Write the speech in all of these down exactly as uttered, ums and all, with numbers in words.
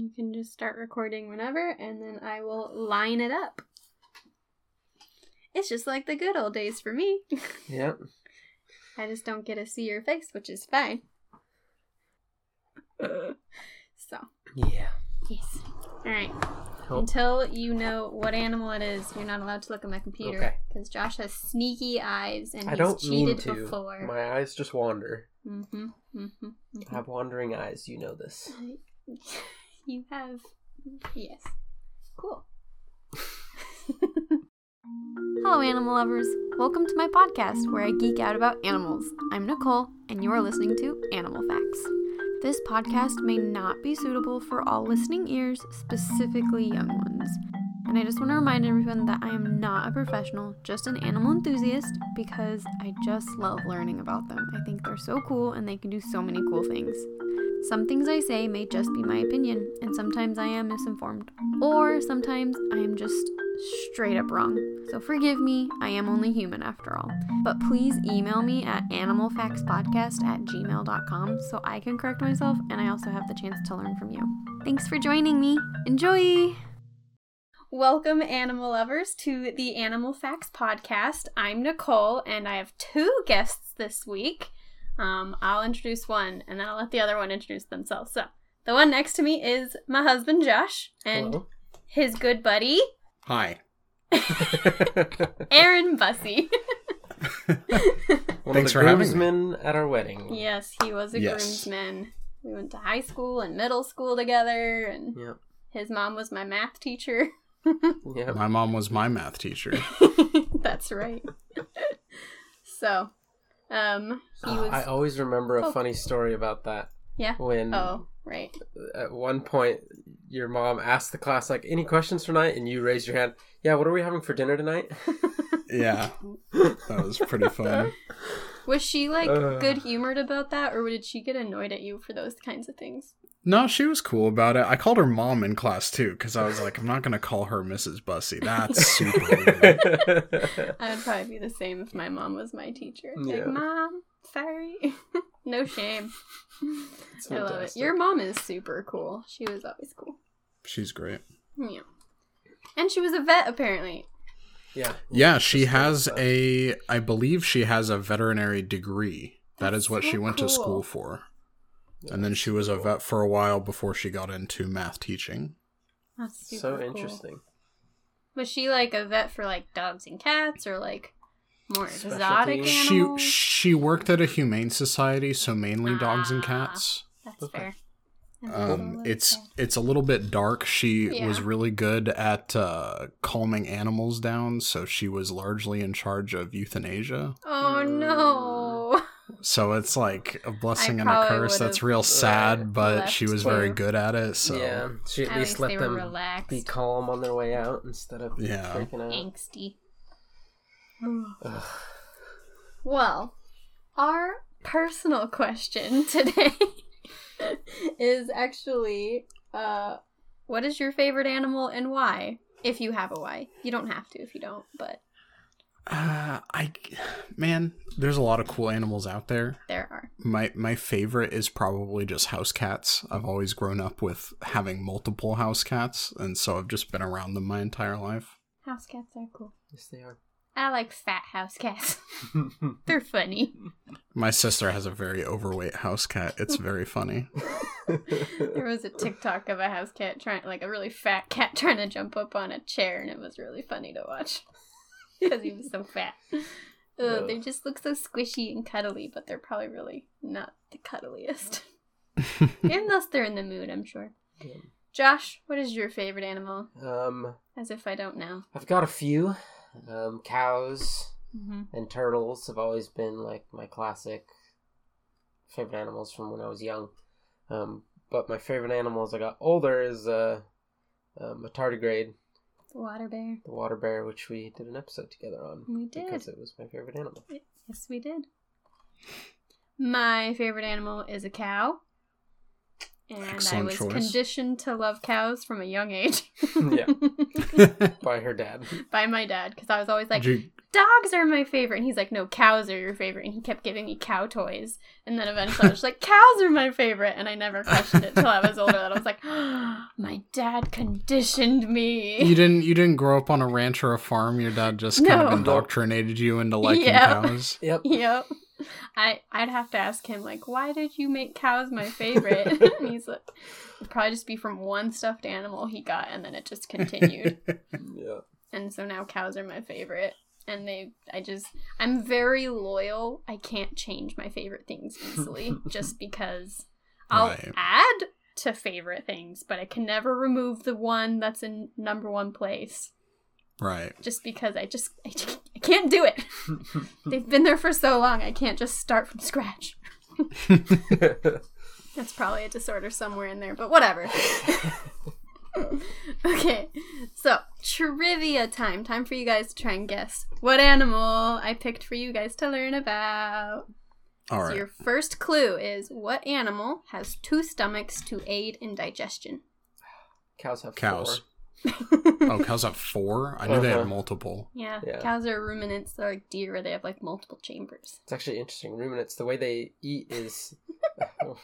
You can just start recording whenever, and then I will line it up. It's just like the good old days for me. Yep. I just don't get to see your face, which is fine. Uh, so. Yeah. Yes. All right. Cool. Until you know what animal it is, you're not allowed to look at my computer. Because okay. Josh has sneaky eyes, and I he's don't cheated mean to. Before. My eyes just wander. Mm-hmm. Mm-hmm. Mm-hmm. I have wandering eyes. You know this. Uh, you have. Yes. Cool. Hello, animal lovers. Welcome to my podcast where I geek out about animals. I'm Nicole, and you're listening to Animal Facts. This podcast may not be suitable for all listening ears, specifically young ones. And I just want to remind everyone that I am not a professional, just an animal enthusiast, because I just love learning about them. I think they're so cool, and they can do so many cool things. Some things I say may just be my opinion, and sometimes I am misinformed, or sometimes I am just straight up wrong. So forgive me, I am only human after all. But please email me at animalfactspodcast at gmail dot com so I can correct myself, and I also have the chance to learn from you. Thanks for joining me. Enjoy! Welcome, animal lovers, to the Animal Facts Podcast. I'm Nicole, and I have two guests this week. Um, I'll introduce one, and then I'll let the other one introduce themselves. So, the one next to me is my husband, Josh, and hello. His good buddy... Hi. Aaron Bussey. One Thanks of the for groomsmen at our wedding. Yes, he was a yes. groomsman. We went to high school and middle school together, and yep. his mom was my math teacher. Yep. My mom was my math teacher. That's right. So, um, he was... Uh, I always remember a oh. funny story about that. Yeah? When... Oh. Right. At one point, your mom asked the class, like, any questions tonight? And you raised your hand. Yeah, what are we having for dinner tonight? Yeah. That was pretty fun. Was she, like, uh, good-humored about that? Or did she get annoyed at you for those kinds of things? No, she was cool about it. I called her mom in class, too, because I was like, I'm not going to call her Missus Bussey. That's super weird. I would probably be the same if my mom was my teacher. Yeah. Like, Mom, sorry. No shame. It's I fantastic. Love it. Your mom is super cool. She was always cool. She's great. Yeah. And she was a vet, apparently. Yeah. Yeah, she has fun. a, I believe she has a veterinary degree. That's that is what so she went cool. to school for. Yeah, and then she was cool. a vet for a while before she got into math teaching. That's super so cool. interesting. Was she like a vet for like dogs and cats or like more exotic animals? She she worked at a humane society, so mainly ah, dogs and cats. That's okay. fair. That's um, it's fair. It's a little bit dark. She yeah. was really good at uh, calming animals down, so she was largely in charge of euthanasia. Oh no! So it's like a blessing and a curse. That's real sad, but she was too. very good at it. So yeah, she at, at least let them relaxed. be calm on their way out instead of yeah. freaking out. Angsty. Well, our personal question today is actually, uh, what is your favorite animal and why? If you have a why. You don't have to if you don't, but... Uh, I, man, there's a lot of cool animals out there. There are. My my favorite is probably just house cats. I've always grown up with having multiple house cats, and so I've just been around them my entire life. House cats are cool. Yes, they are. I like fat house cats. They're funny. My sister has a very overweight house cat. It's very funny. There was a TikTok of a house cat trying, like a really fat cat trying to jump up on a chair, and it was really funny to watch because he was so fat. Ugh, they just look so squishy and cuddly, but they're probably really not the cuddliest. Unless they're in the mood, I'm sure. Josh, what is your favorite animal? Um, as if I don't know. I've got a few. Um, cows mm-hmm. and turtles have always been like my classic favorite animals from when I was young. Um, but my favorite animal as I got older is uh, um, a tardigrade. The water bear. The water bear, which we did an episode together on. We did. Because it was my favorite animal. Yes, we did. My favorite animal is a cow. And Excellent I was choice. conditioned to love cows from a young age. Yeah. By her dad. By my dad, because I was always like, you... dogs are my favorite. And he's like, no, cows are your favorite. And he kept giving me cow toys. And then eventually I was just like, cows are my favorite. And I never questioned it until I was older. And I was like, oh, My dad conditioned me. You didn't you didn't grow up on a ranch or a farm. Your dad just no. kind of indoctrinated you into liking yep. cows. Yep. Yep. I, I'd have to ask him, like, why did you make cows my favorite? And he's like, it'd probably just be from one stuffed animal he got, and then it just continued. Yeah. And so now cows are my favorite. And they, I just, I'm very loyal. I can't change my favorite things easily just because I'll right. add to favorite things, but I can never remove the one that's in number one place. Right. Just because I just, I, just, I can't do it. They've been there for so long. I can't just start from scratch. That's probably a disorder somewhere in there, but whatever. Okay, so trivia time. Time for you guys to try and guess what animal I picked for you guys to learn about. All right. So your first clue is, what animal has two stomachs to aid in digestion? Cows have cows. four. Oh, cows have four? I knew uh-huh. they had multiple. Yeah, yeah, cows are ruminants. They're like deer where they have like multiple chambers. It's actually interesting. Ruminants, the way they eat is...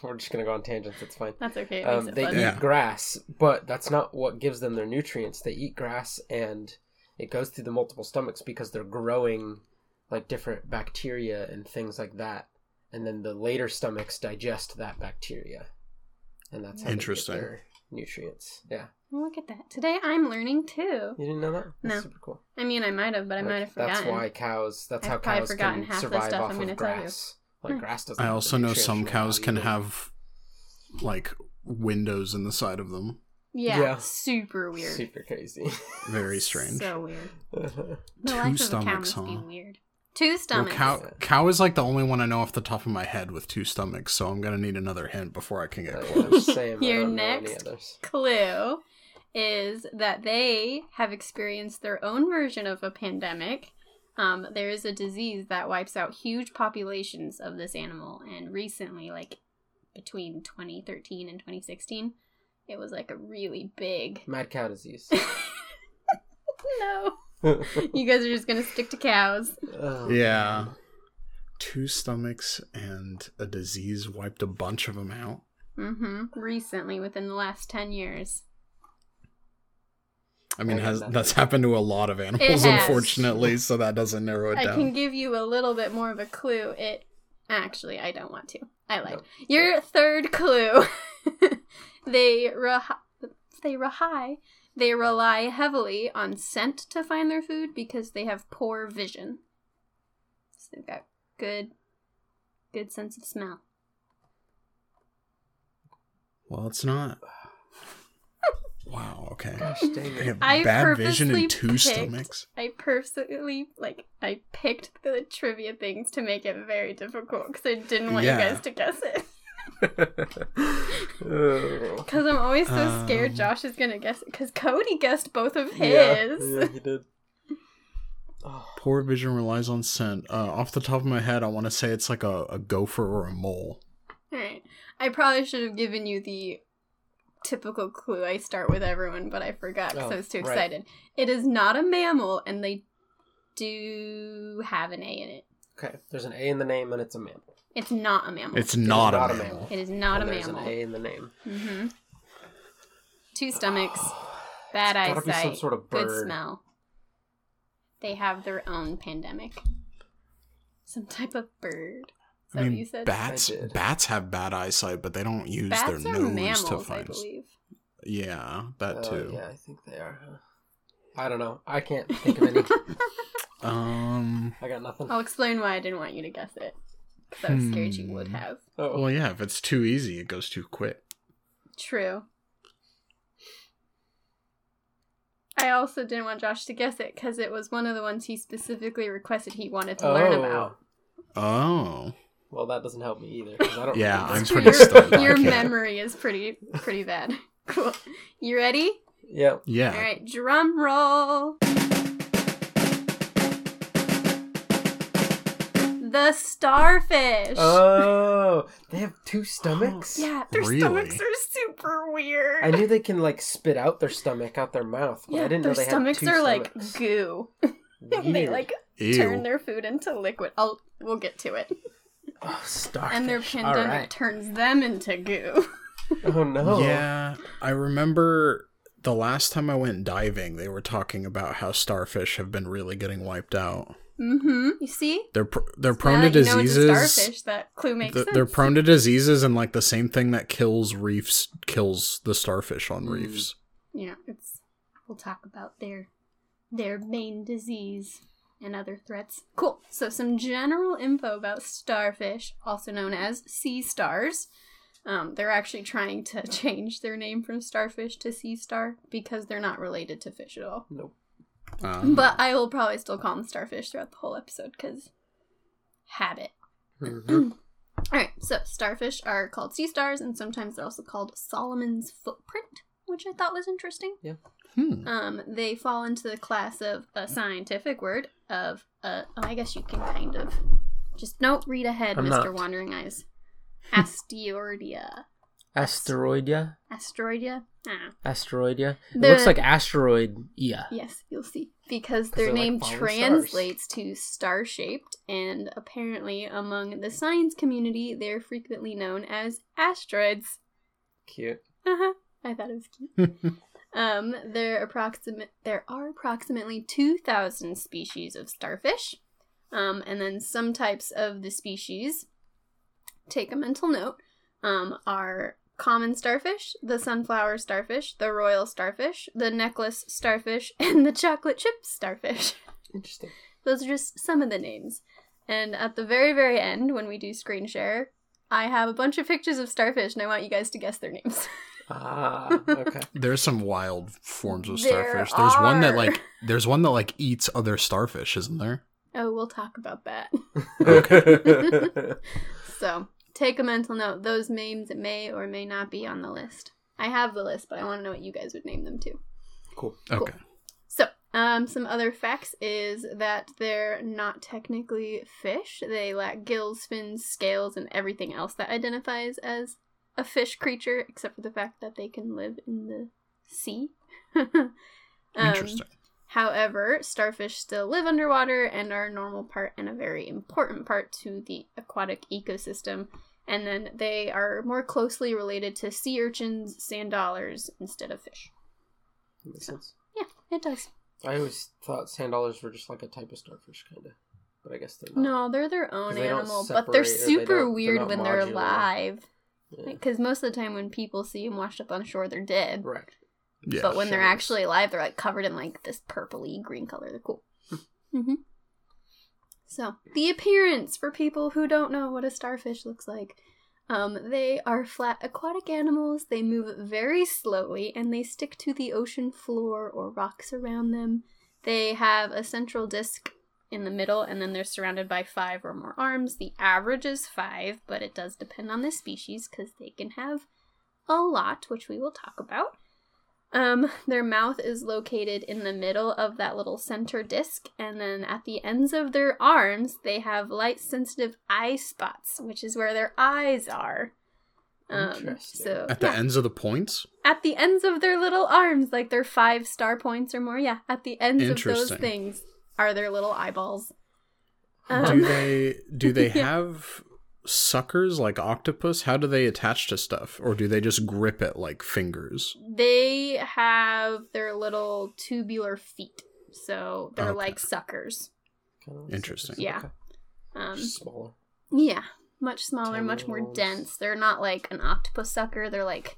We're just going to go on tangents. It's fine. That's okay. It um, they fun. eat yeah. grass, but that's not what gives them their nutrients. They eat grass, and it goes through the multiple stomachs because they're growing like different bacteria and things like that. And then the later stomachs digest that bacteria, and that's how Interesting. they get their nutrients. Yeah. Look at that. Today I'm learning too. You didn't know that? That's no. super cool. I mean, I might have, but I like, might have forgotten. That's why cows. That's I've how cows can survive off I'm of grass. Like grass doesn't. I also know some cows can have like windows in the side of them. Yeah, yeah. Super weird. Super crazy. Very strange. So weird. The Two life stomachs, of a cow must huh? be weird. Two stomachs. Well, cow, cow is like the only one I know off the top of my head with two stomachs, so I'm gonna need another hint before I can get close. Same, Your next clue is that they have experienced their own version of a pandemic. Um, there is a disease that wipes out huge populations of this animal, and recently, like, between twenty thirteen and twenty sixteen, it was, like, a really big... Mad cow disease. No. You guys are just gonna stick to cows. Oh, yeah. Man. Two stomachs and a disease wiped a bunch of them out. Mm-hmm. Recently, within the last ten years. I mean, I has, that's happened to a lot of animals, unfortunately, so that doesn't narrow it I down. I can give you a little bit more of a clue. It Actually, I don't want to. I lied. No. Your third clue. they, re- they, re- they rely heavily on scent to find their food because they have poor vision. So they've got good, good sense of smell. Well, it's not... Wow, okay. Gosh, dang it. I have bad vision and two picked, stomachs. I personally, like, I picked the trivia things to make it very difficult because I didn't want yeah. you guys to guess it. Because I'm always so um, scared Josh is going to guess it because Cody guessed both of his. Yeah, yeah he did. Oh. Poor vision relies on scent. Uh, off the top of my head, I want to say it's like a, a gopher or a mole. All right. I probably should have given you the... typical clue I start with everyone, but I forgot because oh, I was too excited. Right. It is not a mammal, and they do have an A in it. Okay, there's an A in the name, and it's a mammal. It's not a mammal. It's not, it not a, mammal. a mammal. It is not and a there's mammal. There's an A in the name. Mm-hmm. Two stomachs, bad it's eyesight, be some sort of bird. Good smell. They have their own pandemic. Some type of bird. I mean, you said? bats I bats have bad eyesight, but they don't use bats their nose mammals, to find. I believe. Yeah, that uh, too. Yeah, I think they are. Huh? I don't know. I can't think of any. um, I got nothing. I'll explain why I didn't want you to guess it. Because I was hmm. scared you would have. Oh. Well, yeah. If it's too easy, it goes too quick. True. I also didn't want Josh to guess it because it was one of the ones he specifically requested he wanted to oh. learn about. Oh. Well, that doesn't help me either. I don't yeah, I'm pretty stuck. Your memory is pretty pretty bad. Cool. You ready? Yep. Yeah. All right, drum roll. The starfish. Oh, they have two stomachs? Yeah, their really? stomachs are super weird. I knew they can, like, spit out their stomach out their mouth, but yeah, I didn't know they had two stomachs. Their stomachs are, like, goo. They, like, Ew. turn their food into liquid. I'll, we'll get to it. Oh, starfish. And their pandemic right. turns them into goo. Oh, no. Yeah. I remember the last time I went diving, they were talking about how starfish have been really getting wiped out. Mm-hmm. You see? They're pr- they're prone to diseases. It's a starfish. That clue makes sense. They're prone to diseases, and like the same thing that kills reefs kills the starfish on mm. reefs. Yeah, it's we'll talk about their their main disease and other threats. Cool. So some general info about starfish, also known as sea stars. Um, they're actually trying to change their name from starfish to sea star because they're not related to fish at all. Nope. Um, but I will probably still call them starfish throughout the whole episode because habit. Mm-hmm. All right, so starfish are called sea stars, and sometimes they're also called Solomon's footprint, which I thought was interesting. Yeah. Hmm. Um, they fall into the class of a scientific word of uh, oh, I guess you can kind of just no read ahead, I'm Mister Not. Wandering Eyes. Asteroidea. Asteroidea? Asteroidea? Ah. Asteroidea? It the, looks like Asteroidea. Yes, you'll see. Because their name like translates stars. to star-shaped, and apparently among the science community, they're frequently known as asteroids. Cute. Uh-huh. I thought it was cute. um, there, approximate, there are approximately two thousand species of starfish, um, and then some types of the species, take a mental note, um, are common starfish, the sunflower starfish, the royal starfish, the necklace starfish, and the chocolate chip starfish. Interesting. Those are just some of the names. And at the very, very end, when we do screen share, I have a bunch of pictures of starfish, and I want you guys to guess their names. Ah, okay. There's some wild forms of starfish. There there's are. one that like there's one that like eats other starfish, isn't there? Oh, we'll talk about that. Okay. So take a mental note. Those names may or may not be on the list. I have the list, but I want to know what you guys would name them too. Cool. Okay. Cool. So, um, some other facts is that they're not technically fish. They lack gills, fins, scales, and everything else that identifies as a fish creature, except for the fact that they can live in the sea. um, Interesting. However, starfish still live underwater and are a normal part and a very important part to the aquatic ecosystem. And then they are more closely related to sea urchins, sand dollars, instead of fish. That makes so, sense. Yeah, it does. I always thought sand dollars were just like a type of starfish, kind of. But I guess they're not. No, they're their own animal, but they're super weird when they're alive. Because most of the time when people see them washed up on shore, they're dead. Right. Yeah, but when sure. they're actually alive, they're like covered in like this purpley green color. They're cool. Mm-hmm. So the appearance for people who don't know what a starfish looks like, um, they are flat aquatic animals. They move very slowly and they stick to the ocean floor or rocks around them. They have a central disc in the middle, and then they're surrounded by five or more arms. The average is five, but it does depend on the species because they can have a lot, which we will talk about. Um, their mouth is located in the middle of that little center disc, and then at the ends of their arms, they have light-sensitive eye spots, which is where their eyes are. Um, Interesting. So, at the yeah. ends of the points? At the ends of their little arms, like their five star points or more, yeah. At the ends of those things are their little eyeballs. Um, do they, do they yeah. have suckers like octopus? How do they attach to stuff, or do they just grip it like fingers? They have their little tubular feet, so they're okay. like suckers. Interesting. Yeah. Okay. Um, smaller. Yeah, much smaller, Tendrils. much more dense. They're not like an octopus sucker. They're like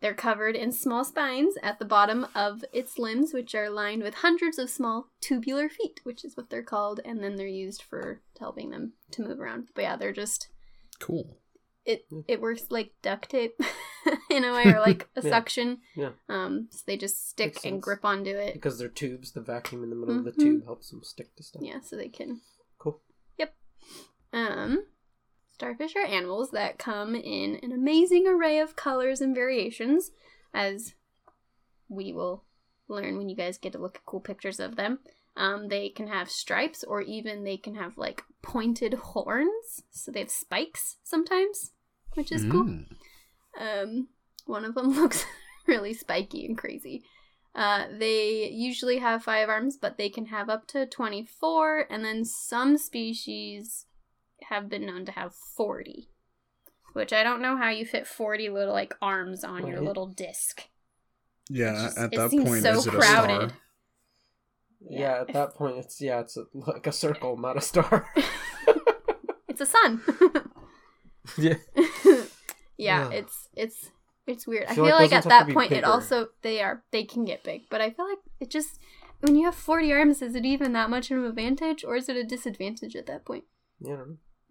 they're covered in small spines at the bottom of its limbs, which are lined with hundreds of small tubular feet, which is what they're called, and then they're used for helping them to move around. But yeah, they're just cool. It it works like duct tape in a way, or like a yeah. suction. Yeah. Um. So they just stick and grip onto it because they're tubes. The vacuum in the middle mm-hmm. of the tube helps them stick to stuff. Yeah. So they can. Cool. Yep. Um. Starfish are animals that come in an amazing array of colors and variations, as we will learn when you guys get to look at cool pictures of them. Um, they can have stripes, or even they can have, like, pointed horns. So they have spikes sometimes, which is mm. cool. Um, one of them looks really spiky and crazy. Uh, they usually have five arms, but they can have up to twenty-four, and then some species have been known to have forty. which I don't know how you fit forty little like arms on your little disc. Yeah, just, at that point, so is it crowded. A star? Yeah, yeah, at that point, it's yeah, it's a, like a circle, not a star. It's a sun. Yeah, yeah, yeah, it's it's it's weird. I feel, I feel like, like at that point, bigger. It also they are they can get big, but I feel like it just when you have forty arms, is it even that much of an advantage, or is it a disadvantage at that point? Yeah.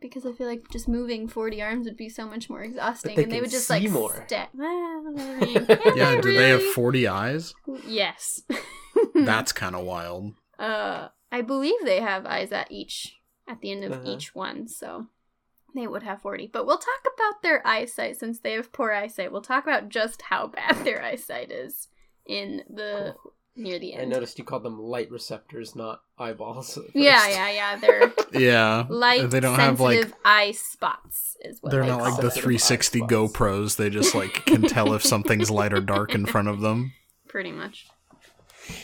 Because I feel like just moving forty arms would be so much more exhausting, they and they would just like step. Yeah, do they have forty eyes? Yes. That's kind of wild. Uh, I believe they have eyes at each at the end of uh-huh. each one, so they would have forty. But we'll talk about their eyesight since they have poor eyesight. We'll talk about just how bad their eyesight is in the cool. near the end. I noticed you called them light receptors, not eyeballs. Yeah, yeah, yeah. They're yeah. light they don't sensitive have, like, eye spots is what they're they not like the three sixty GoPros. They just like can tell if something's light or dark in front of them. Pretty much.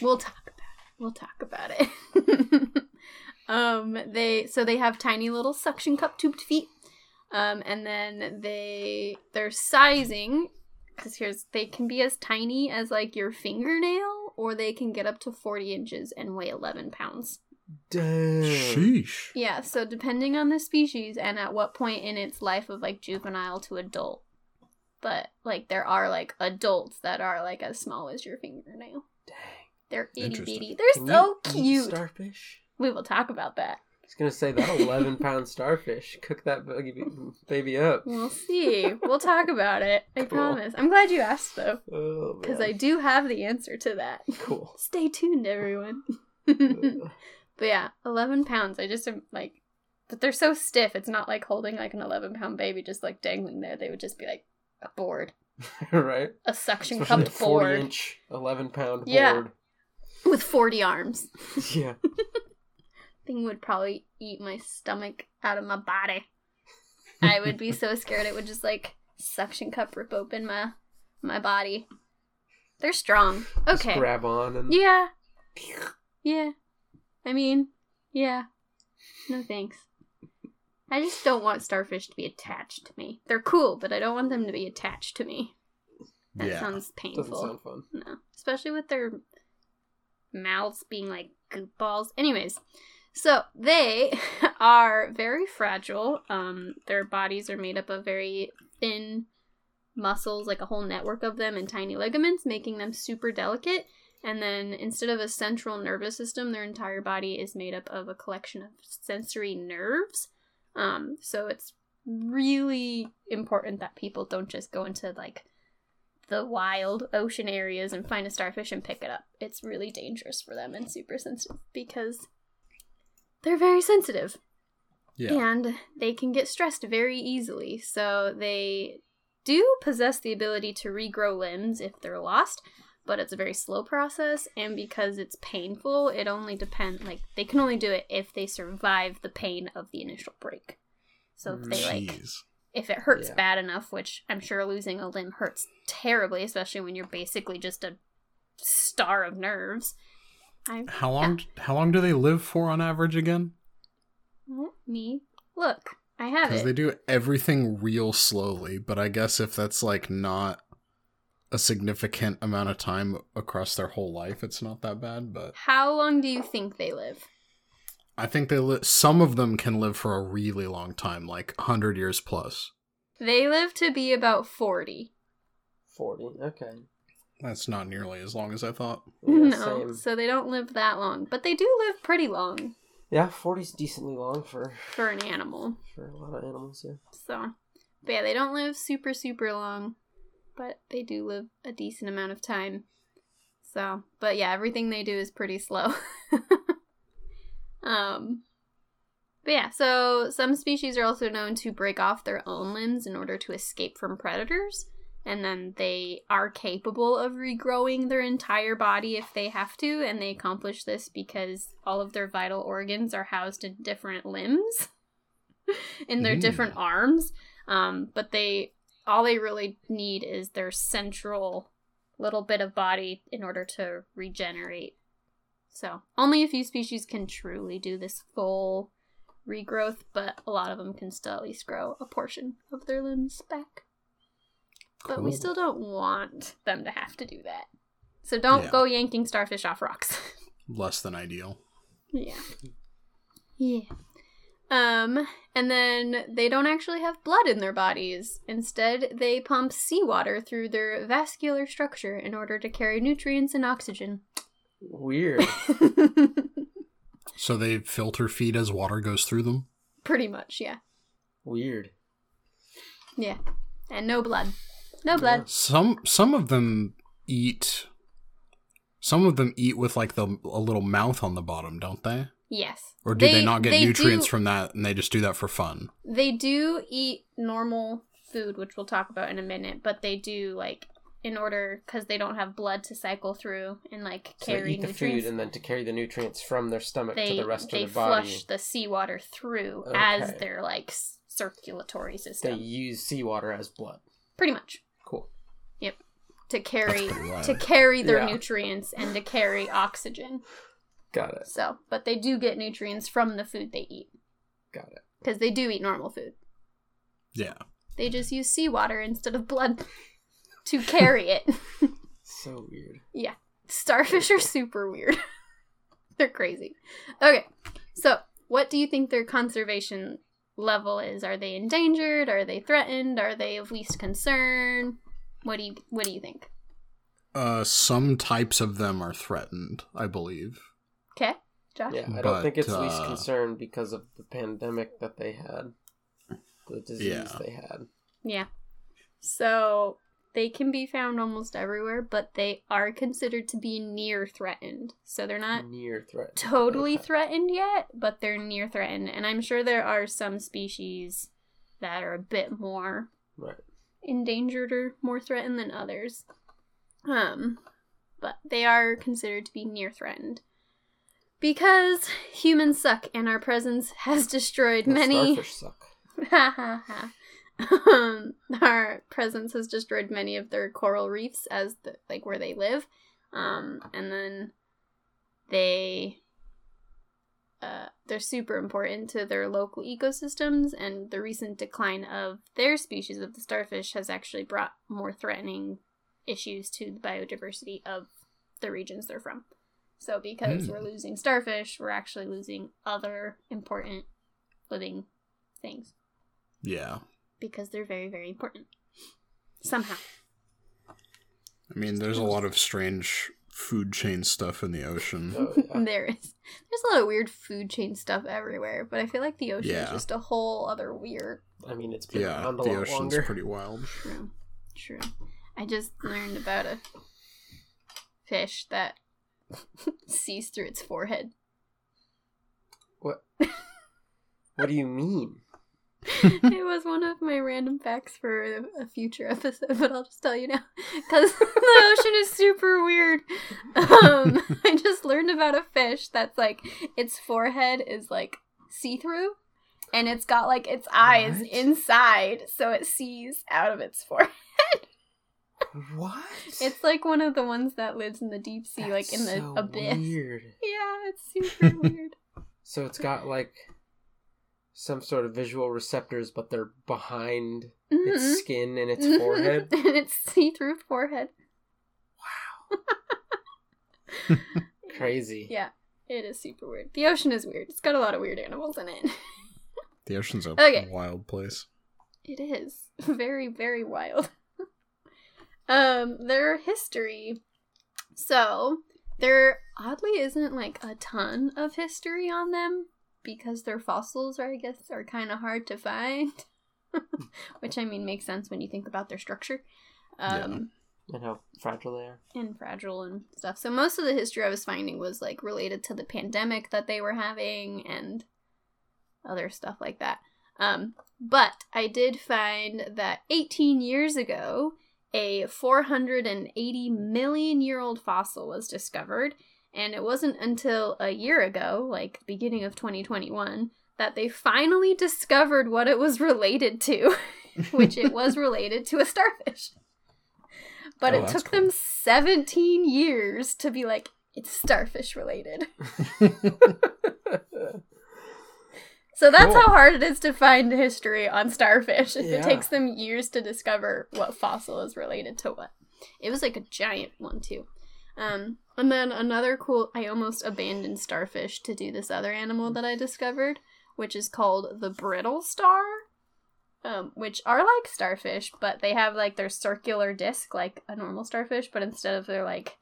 We'll talk about it. We'll talk about it. um, they so they have tiny little suction cup tubed feet, um, and then they their sizing because here's they can be as tiny as like your fingernail, or they can get up to forty inches and weigh eleven pounds. Damn. Sheesh. Yeah. So depending on the species and at what point in its life of like juvenile to adult, but like there are like adults that are like as small as your fingernail. Dang. They're itty bitty. They're can so cute. Starfish. We will talk about that. I was gonna say that eleven pound starfish. Cook that baby up. We'll see. We'll talk about it. I cool. promise. I'm glad you asked though, because oh, I do have the answer to that. Cool. Stay tuned, everyone. But yeah, eleven pounds. I just am like, but they're so stiff. It's not like holding like an eleven pound baby just like dangling there. They would just be like a board. Right? A suction cup board. forty inch, eleven pound yeah. board. With forty arms. Yeah. Thing would probably eat my stomach out of my body. I would be so scared it would just like suction cup rip open my my body. They're strong. Okay. Just grab on and yeah. Yeah. I mean, yeah. No thanks. I just don't want starfish to be attached to me. They're cool, but I don't want them to be attached to me. That yeah. sounds painful. Doesn't sound fun. No. Especially with their mouths being like goop balls. Anyways, so they are very fragile. Um, their bodies are made up of very thin muscles, like a whole network of them, and tiny ligaments, making them super delicate. And then instead of a central nervous system, their entire body is made up of a collection of sensory nerves. Um, so it's really important that people don't just go into, like, the wild ocean areas and find a starfish and pick it up. It's really dangerous for them and super sensitive because they're very sensitive. Yeah. And they can get stressed very easily. So they do possess the ability to regrow limbs if they're lost, but it's a very slow process. And because it's painful, it only depends, like, they can only do it if they survive the pain of the initial break. So if they, Jeez. like, if it hurts yeah. bad enough, which I'm sure losing a limb hurts terribly, especially when you're basically just a star of nerves. I, how long yeah. How long do they live for on average again? Let me look. I have it. Because they do everything real slowly, but I guess if that's, like, not a significant amount of time across their whole life, it's not that bad. But how long do you think they live? I think they li- some of them can live for a really long time, like one hundred years plus. They live to be about forty. forty, okay. That's not nearly as long as I thought. Yeah, no, same. So they don't live that long, but they do live pretty long. Yeah, forty's decently long for for an animal. For a lot of animals, yeah. So, but yeah, they don't live super super long. But they do live a decent amount of time. So, but yeah, everything they do is pretty slow. um, but yeah, so some species are also known to break off their own limbs in order to escape from predators. And then they are capable of regrowing their entire body if they have to. And they accomplish this because all of their vital organs are housed in different limbs. in their mm. different arms. Um, but they... all they really need is their central little bit of body in order to regenerate. So only a few species can truly do this full regrowth, but a lot of them can still at least grow a portion of their limbs back. Cool. But we still don't want them to have to do that. So don't yeah. go yanking starfish off rocks. Less than ideal. Yeah. Yeah. Um, and then they don't actually have blood in their bodies. Instead, they pump seawater through their vascular structure in order to carry nutrients and oxygen. Weird. So they filter feed as water goes through them? Pretty much, yeah. Weird. Yeah. And no blood. No blood. Yeah. Some some of them eat some of them eat with like the a little mouth on the bottom, don't they? Yes. Or do they, they not get they nutrients do, from that and they just do that for fun? They do eat normal food, which we'll talk about in a minute, but they do like in order because they don't have blood to cycle through and like carry so they eat nutrients. The food and then to carry the nutrients from their stomach they, to the rest of their body. They flush the seawater through okay. as their like circulatory system. They use seawater as blood. Pretty much. Cool. Yep. To carry to carry their yeah. nutrients and to carry oxygen. Got it. So, but they do get nutrients from the food they eat. Got it. Because they do eat normal food. Yeah. They just use seawater instead of blood to carry it. So weird. Yeah. Starfish are super weird. They're crazy. Okay. So, what do you think their conservation level is? Are they endangered? Are they threatened? Are they of least concern? What do you What do you think? Uh, some types of them are threatened, I believe. Okay, Josh? Yeah, I don't but, think it's uh, least concern because of the pandemic that they had. The disease yeah. they had. Yeah. So, they can be found almost everywhere, but they are considered to be near threatened. So they're not near threatened. totally okay. threatened yet, but they're near threatened. And I'm sure there are some species that are a bit more right. endangered or more threatened than others. Um, but they are considered to be near threatened. Because humans suck and our presence has destroyed well, many... Starfish suck. Ha ha ha. Um, our presence has destroyed many of their coral reefs as the, like where they live. Um, and then they... Uh, they're super important to their local ecosystems, and the recent decline of their species of the starfish has actually brought more threatening issues to the biodiversity of the regions they're from. So because mm. we're losing starfish, we're actually losing other important living things. Yeah. Because they're very, very important. Somehow. I mean, there's a lot of strange food chain stuff in the ocean. Oh, yeah. There is. There's a lot of weird food chain stuff everywhere, but I feel like the ocean yeah. is just a whole other weird... I mean, it's been yeah, around a lot longer. Yeah, the ocean's pretty wild. True. True. I just learned about a fish that... sees through its forehead. What? What do you mean? It was one of my random facts for a, a future episode, but I'll just tell you now because the ocean is super weird. Um, I just learned about a fish that's like its forehead is like see-through, and it's got like its eyes what? inside, so it sees out of its forehead. What? It's like one of the ones that lives in the deep sea, that's like in the so abyss. Weird. Yeah, it's super weird. So it's got like some sort of visual receptors, but they're behind mm-hmm. its skin and its mm-hmm. forehead. And its see-through forehead. Wow. Crazy. Yeah, it is super weird. The ocean is weird. It's got a lot of weird animals in it. The ocean's a okay. wild place. It is. Very, very wild. Um, their history. So, there oddly isn't, like, a ton of history on them, because their fossils are, I guess, are kind of hard to find. Which, I mean, makes sense when you think about their structure. Um, yeah. And how fragile they are. And fragile and stuff. So, most of the history I was finding was, like, related to the pandemic that they were having and other stuff like that. Um, but I did find that eighteen years ago... a four hundred eighty million year old fossil was discovered, and it wasn't until a year ago, like beginning of twenty twenty-one, that they finally discovered what it was related to, which it was related to a starfish. But oh, it took cool. them seventeen years to be like, it's starfish related. So that's cool. How hard it is to find history on starfish. Yeah. It takes them years to discover what fossil is related to what. It was like a giant one, too. Um, and then another cool... I almost abandoned starfish to do this other animal that I discovered, which is called the brittle star, um, which are like starfish, but they have, like, their circular disc, like a normal starfish, but instead of their, like,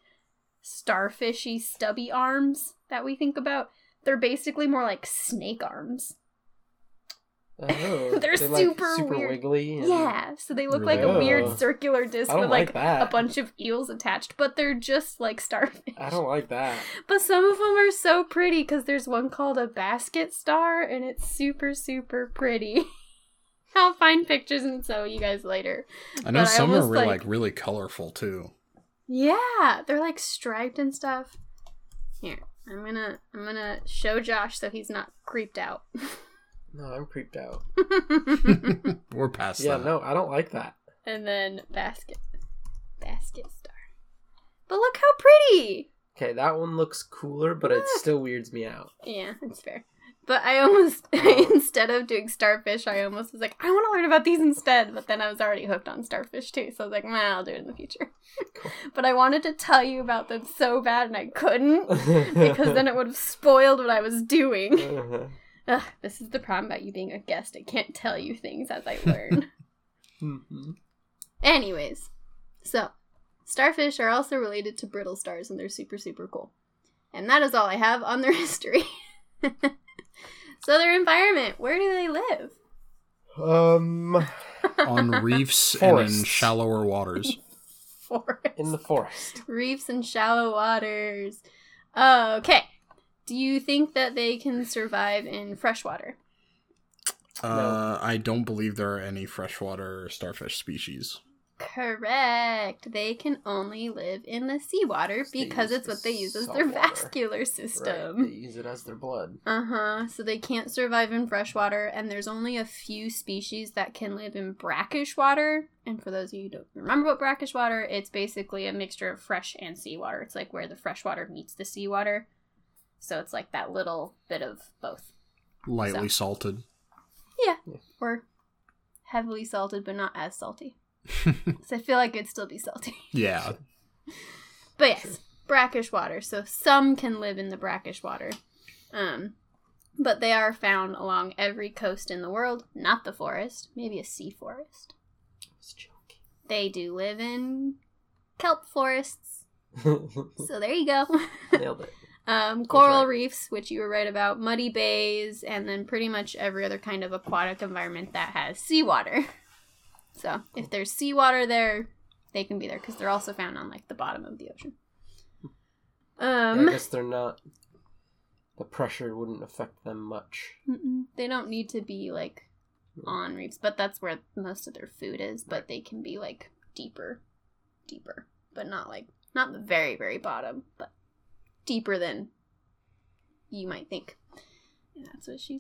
starfishy stubby arms that we think about, they're basically more like snake arms. Oh, they're, they're super, like, super weird. Wiggly. And... Yeah, so they look like oh. a weird circular disc with like, like a bunch of eels attached, but they're just like starfish. I don't like that. But some of them are so pretty because there's one called a basket star, and it's super, super pretty. I'll find pictures and show you guys later. I know but some I are really, like... like really colorful too. Yeah, they're like striped and stuff. Here, I'm gonna I'm gonna show Josh so he's not creeped out. No, I'm creeped out. We're past yeah, that. Yeah, no, I don't like that. And then basket. Basket star. But look how pretty! Okay, that one looks cooler, but yeah. It still weirds me out. Yeah, that's fair. But I almost, instead of doing starfish, I almost was like, I want to learn about these instead. But then I was already hooked on starfish, too. So I was like, man, I'll do it in the future. Cool. But I wanted to tell you about them so bad, and I couldn't. Because then it would have spoiled what I was doing. Uh-huh. Ugh, this is the problem about you being a guest. I can't tell you things as I learn. Mm-hmm. Anyways, so starfish are also related to brittle stars, and they're super, super cool. And that is all I have on their history. So their environment, where do they live? Um, on reefs and in shallower waters. Forest. In the forest. Reefs and shallow waters. Okay. Do you think that they can survive in freshwater? Uh, no. I don't believe there are any freshwater starfish species. Correct. They can only live in the seawater because it's what they use as their vascular system. Right. They use it as their blood. Uh-huh. So they can't survive in freshwater, and there's only a few species that can live in brackish water. And for those of you who don't remember what brackish water, it's basically a mixture of fresh and seawater. It's like where the freshwater meets the seawater. So it's like that little bit of both. Lightly so. salted. Yeah. yeah. Or heavily salted, but not as salty. So I feel like it'd still be salty. Yeah. But yes, sure. Brackish water. So some can live in the brackish water. Um, but they are found along every coast in the world, not the forest. Maybe a sea forest. I was joking. They do live in kelp forests. So there you go. Nailed it. Um, coral right. reefs, which you were right about, muddy bays, and then pretty much every other kind of aquatic environment that has seawater. So if there's seawater there, they can be there because they're also found on like the bottom of the ocean. Um, yeah, I guess they're not. The pressure wouldn't affect them much. Mm-mm. They don't need to be like on reefs, but that's where most of their food is. But they can be like deeper, deeper, but not like not the very very bottom, but deeper than you might think. And that's what she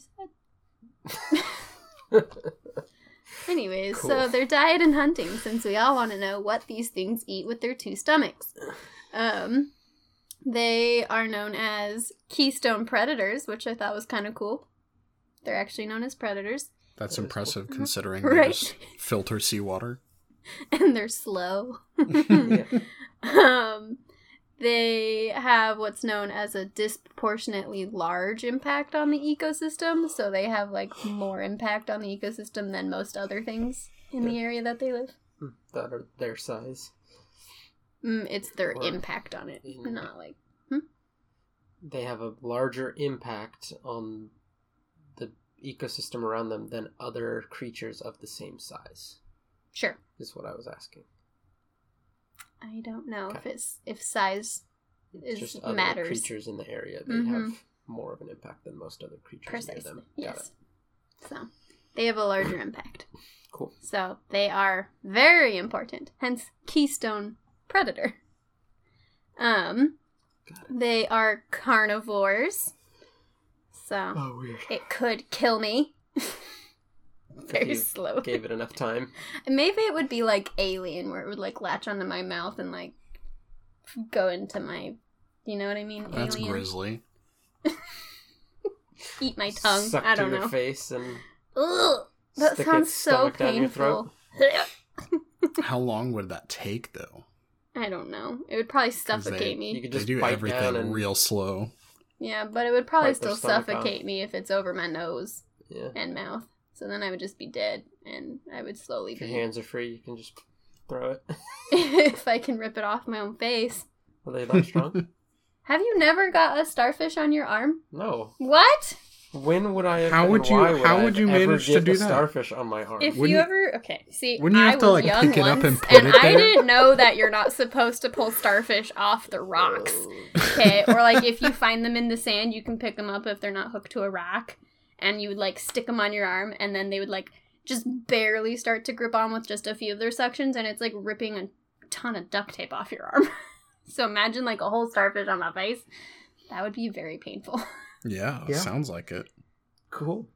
said. Anyways, cool. So their diet and hunting, since we all want to know what these things eat with their two stomachs. Um, they are known as keystone predators, which I thought was kind of cool. They're actually known as predators. That's that impressive cool. considering right. they just filter seawater. And they're slow. yeah. Um, they have what's known as a disproportionately large impact on the ecosystem, so they have, like, more impact on the ecosystem than most other things in yeah. the area that they live. That are their size. Mm, it's their or impact on it, in, not like... Hmm? They have a larger impact on the ecosystem around them than other creatures of the same size. Sure. Is what I was asking. I don't know okay. if it's if size is just other matters. Creatures in the area they mm-hmm. have more of an impact than most other creatures. Precisely. Near them. Yes. Got it. So they have a larger impact. Cool. So they are very important. Hence, keystone predator. Um, they are carnivores. So oh, weird. It could kill me. Very slow. Gave it enough time. Maybe it would be like Alien, where it would like latch onto my mouth and like go into my, you know what I mean? That's Alien. Grizzly. eat my tongue. Suck I don't to know. Your face and Ugh, that stick sounds its so painful. How long would that take, though? I don't know. It would probably suffocate they, me. You could just they do bite everything down and real slow. Yeah, but it would probably still suffocate me if it's over my nose yeah. and mouth. So then I would just be dead, and I would slowly if be... If your hands are free, you can just throw it. If I can rip it off my own face. Are they that strong? Have you never got a starfish on your arm? No. What? When would I have How would you would how would you manage to do that? Starfish on my arm. If wouldn't, you ever Okay, see, wouldn't you have I was to like young pick once, it up and put and it there? I didn't know that you're not supposed to pull starfish off the rocks. Okay, or like if you find them in the sand, you can pick them up if they're not hooked to a rock, and you would like stick them on your arm, and then they would like just barely start to grip on with just a few of their suctions, and it's like ripping a ton of duct tape off your arm. So imagine like a whole starfish on my face. That would be very painful. Yeah, yeah, sounds like it. Cool.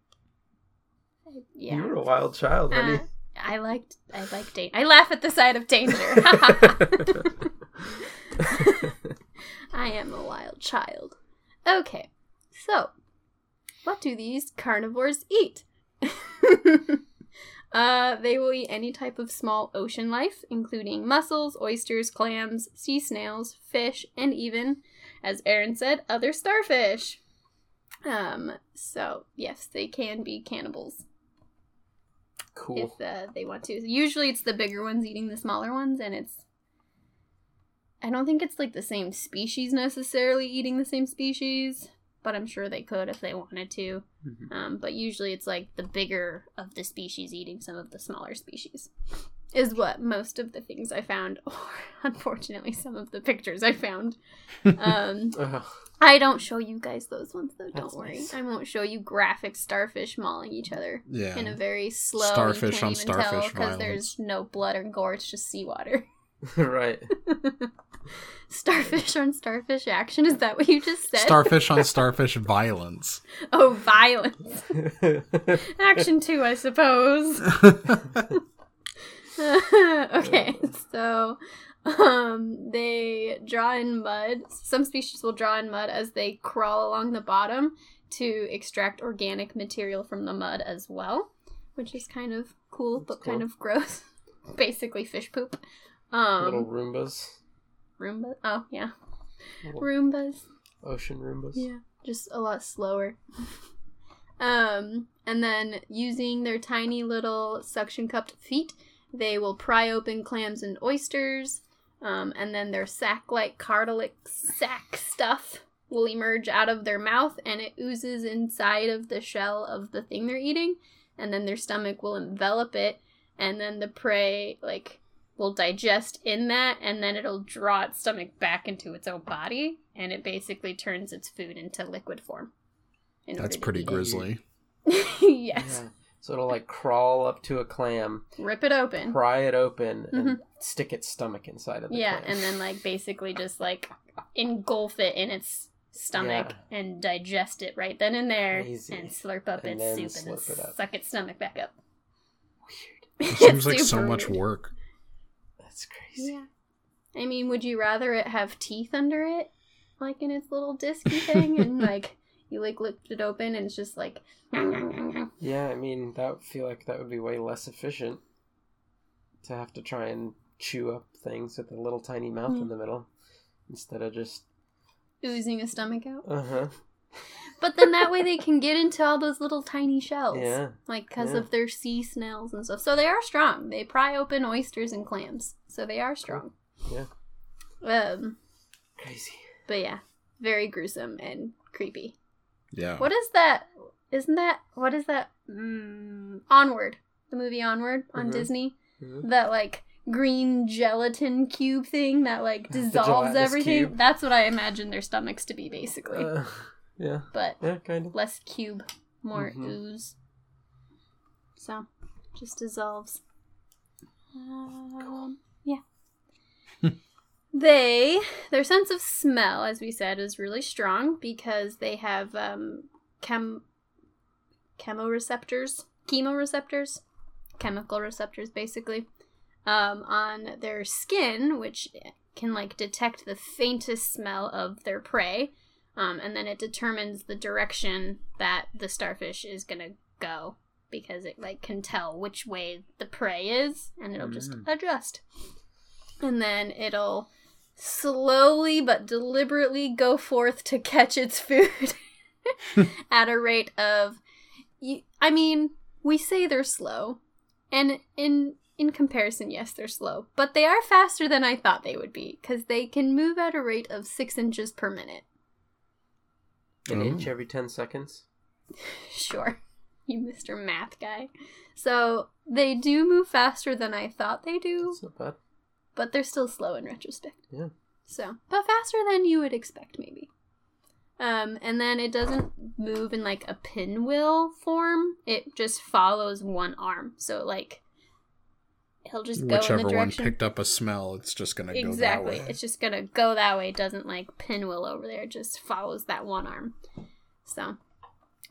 Yeah. You were a wild child, honey. Uh, I liked, I liked danger. I laugh at the sight of danger. I am a wild child. Okay, so what do these carnivores eat? uh, they will eat any type of small ocean life, including mussels, oysters, clams, sea snails, fish, and even, as Aaron said, other starfish. Um, so, yes, they can be cannibals. Cool. If uh, they want to. Usually it's the bigger ones eating the smaller ones, and it's... I don't think it's, like, the same species necessarily eating the same species, but I'm sure they could if they wanted to. Mm-hmm. Um, but usually it's, like, the bigger of the species eating some of the smaller species is what most of the things I found, or unfortunately some of the pictures I found. Um, oh. I don't show you guys those ones, though. That's don't worry. Nice. I won't show you graphic starfish mauling each other yeah. in a very slow, starfish you can't on even starfish tell, because there's no blood or gore. It's just seawater. Right. Starfish on starfish action? Is that what you just said? Starfish on starfish violence. Oh, violence. Action two, I suppose. Okay, so um, they draw in mud. Some species will draw in mud as they crawl along the bottom to extract organic material from the mud as well, which is kind of cool, That's but cool. kind of gross. Basically fish poop. Um, Little Roombas. Roombas? Oh, yeah. Little Roombas. Ocean Roombas. Yeah, just a lot slower. um, And then using their tiny little suction-cupped feet, they will pry open clams and oysters, um, and then their sack-like cartilage sack stuff will emerge out of their mouth, and it oozes inside of the shell of the thing they're eating, and then their stomach will envelop it, and then the prey, like, will digest in that, and then it'll draw its stomach back into its own body, and it basically turns its food into liquid form. That's pretty grisly. Yes. Yeah. So it'll, like, crawl up to a clam. Rip it open. Pry it open and mm-hmm. stick its stomach inside of the yeah, clam. Yeah, and then, like, basically just, like, engulf it in its stomach yeah. and digest it right then and there. Crazy. And slurp up and its soup and it suck its stomach back up. Weird. It seems like so much weird. Work. That's crazy. Yeah. I mean, would you rather it have teeth under it? Like, in its little disky thing? And, like... You, like, lift it open, and it's just, like... Yeah, I mean, that would feel like that would be way less efficient to have to try and chew up things with a little tiny mouth mm. in the middle instead of just... Oozing a stomach out? Uh-huh. But then that way they can get into all those little tiny shells. Yeah. Like, because yeah. of their sea snails and stuff. So they are strong. They pry open oysters and clams. So they are strong. Yeah. Um. Crazy. But, yeah. Very gruesome and creepy. Yeah. What is that? Isn't that what is that? Mm, Onward, the movie Onward on mm-hmm. Disney, mm-hmm. that like green gelatin cube thing that like dissolves everything. Cube. That's what I imagine their stomachs to be, basically. Uh, yeah. But yeah, kind of. Less cube, more mm-hmm. ooze. So, just dissolves. Um, yeah. They, their sense of smell, as we said, is really strong because they have um, chem, chemoreceptors, chemoreceptors, chemical receptors, basically, um, on their skin, which can, like, detect the faintest smell of their prey, Um, and then it determines the direction that the starfish is going to go, because it like can tell which way the prey is, and it'll mm. just adjust. And then it'll slowly but deliberately go forth to catch its food at a rate of, I mean, we say they're slow, and in in comparison, yes, they're slow, but they are faster than I thought they would be, because they can move at a rate of six inches per minute. An oh. inch every ten seconds? Sure. You Mister Math guy. So they do move faster than I thought they do. That's not bad. But they're still slow in retrospect. Yeah. So, but faster than you would expect, maybe. Um, and then it doesn't move in like a pinwheel form. It just follows one arm. So like, he'll just go whichever in the direction. One picked up a smell, it's just gonna exactly. go that way. Exactly. It's just gonna go that way. It doesn't like pinwheel over there. It just follows that one arm. So,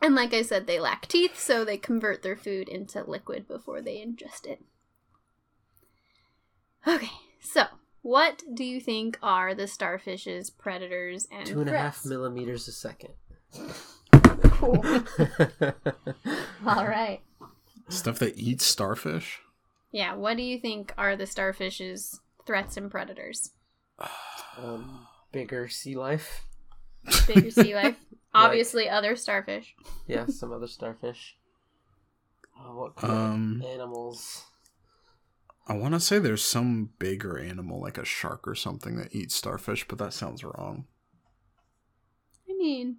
and like I said, they lack teeth, so they convert their food into liquid before they ingest it. Okay. So, what do you think are the starfish's predators and Two and threats? a half millimeters a second. Cool. All right. Stuff that eats starfish? Yeah, what do you think are the starfish's threats and predators? Um, bigger sea life. Bigger sea life. Obviously like, other starfish. Yeah, some other starfish. Oh, what kind um, of animals... I want to say there's some bigger animal, like a shark or something, that eats starfish, but that sounds wrong. I mean,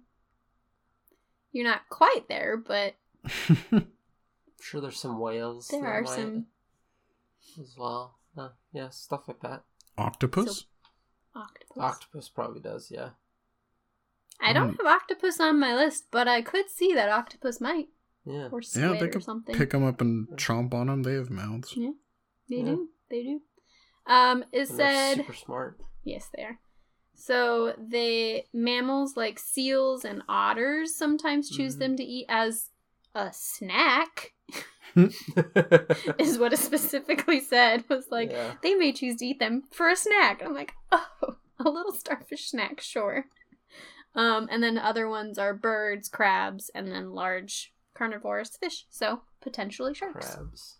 you're not quite there, but... I'm sure there's some whales. There are some... As well. Uh, yeah, stuff like that. Octopus? So, octopus? Octopus probably does, yeah. I don't um, have octopus on my list, but I could see that octopus might. Yeah. Or squid yeah, they or could something. Pick them up and chomp on them. They have mouths. Yeah. They yeah. do. They do. Um, it and said... super smart. Yes, they are. So, they... Mammals like seals and otters sometimes choose mm. them to eat as a snack. Is what it specifically said. Was like, yeah. they may choose to eat them for a snack. I'm like, oh, a little starfish snack, sure. Um, and then other ones are birds, crabs, and then large carnivorous fish. So, potentially sharks. Crabs.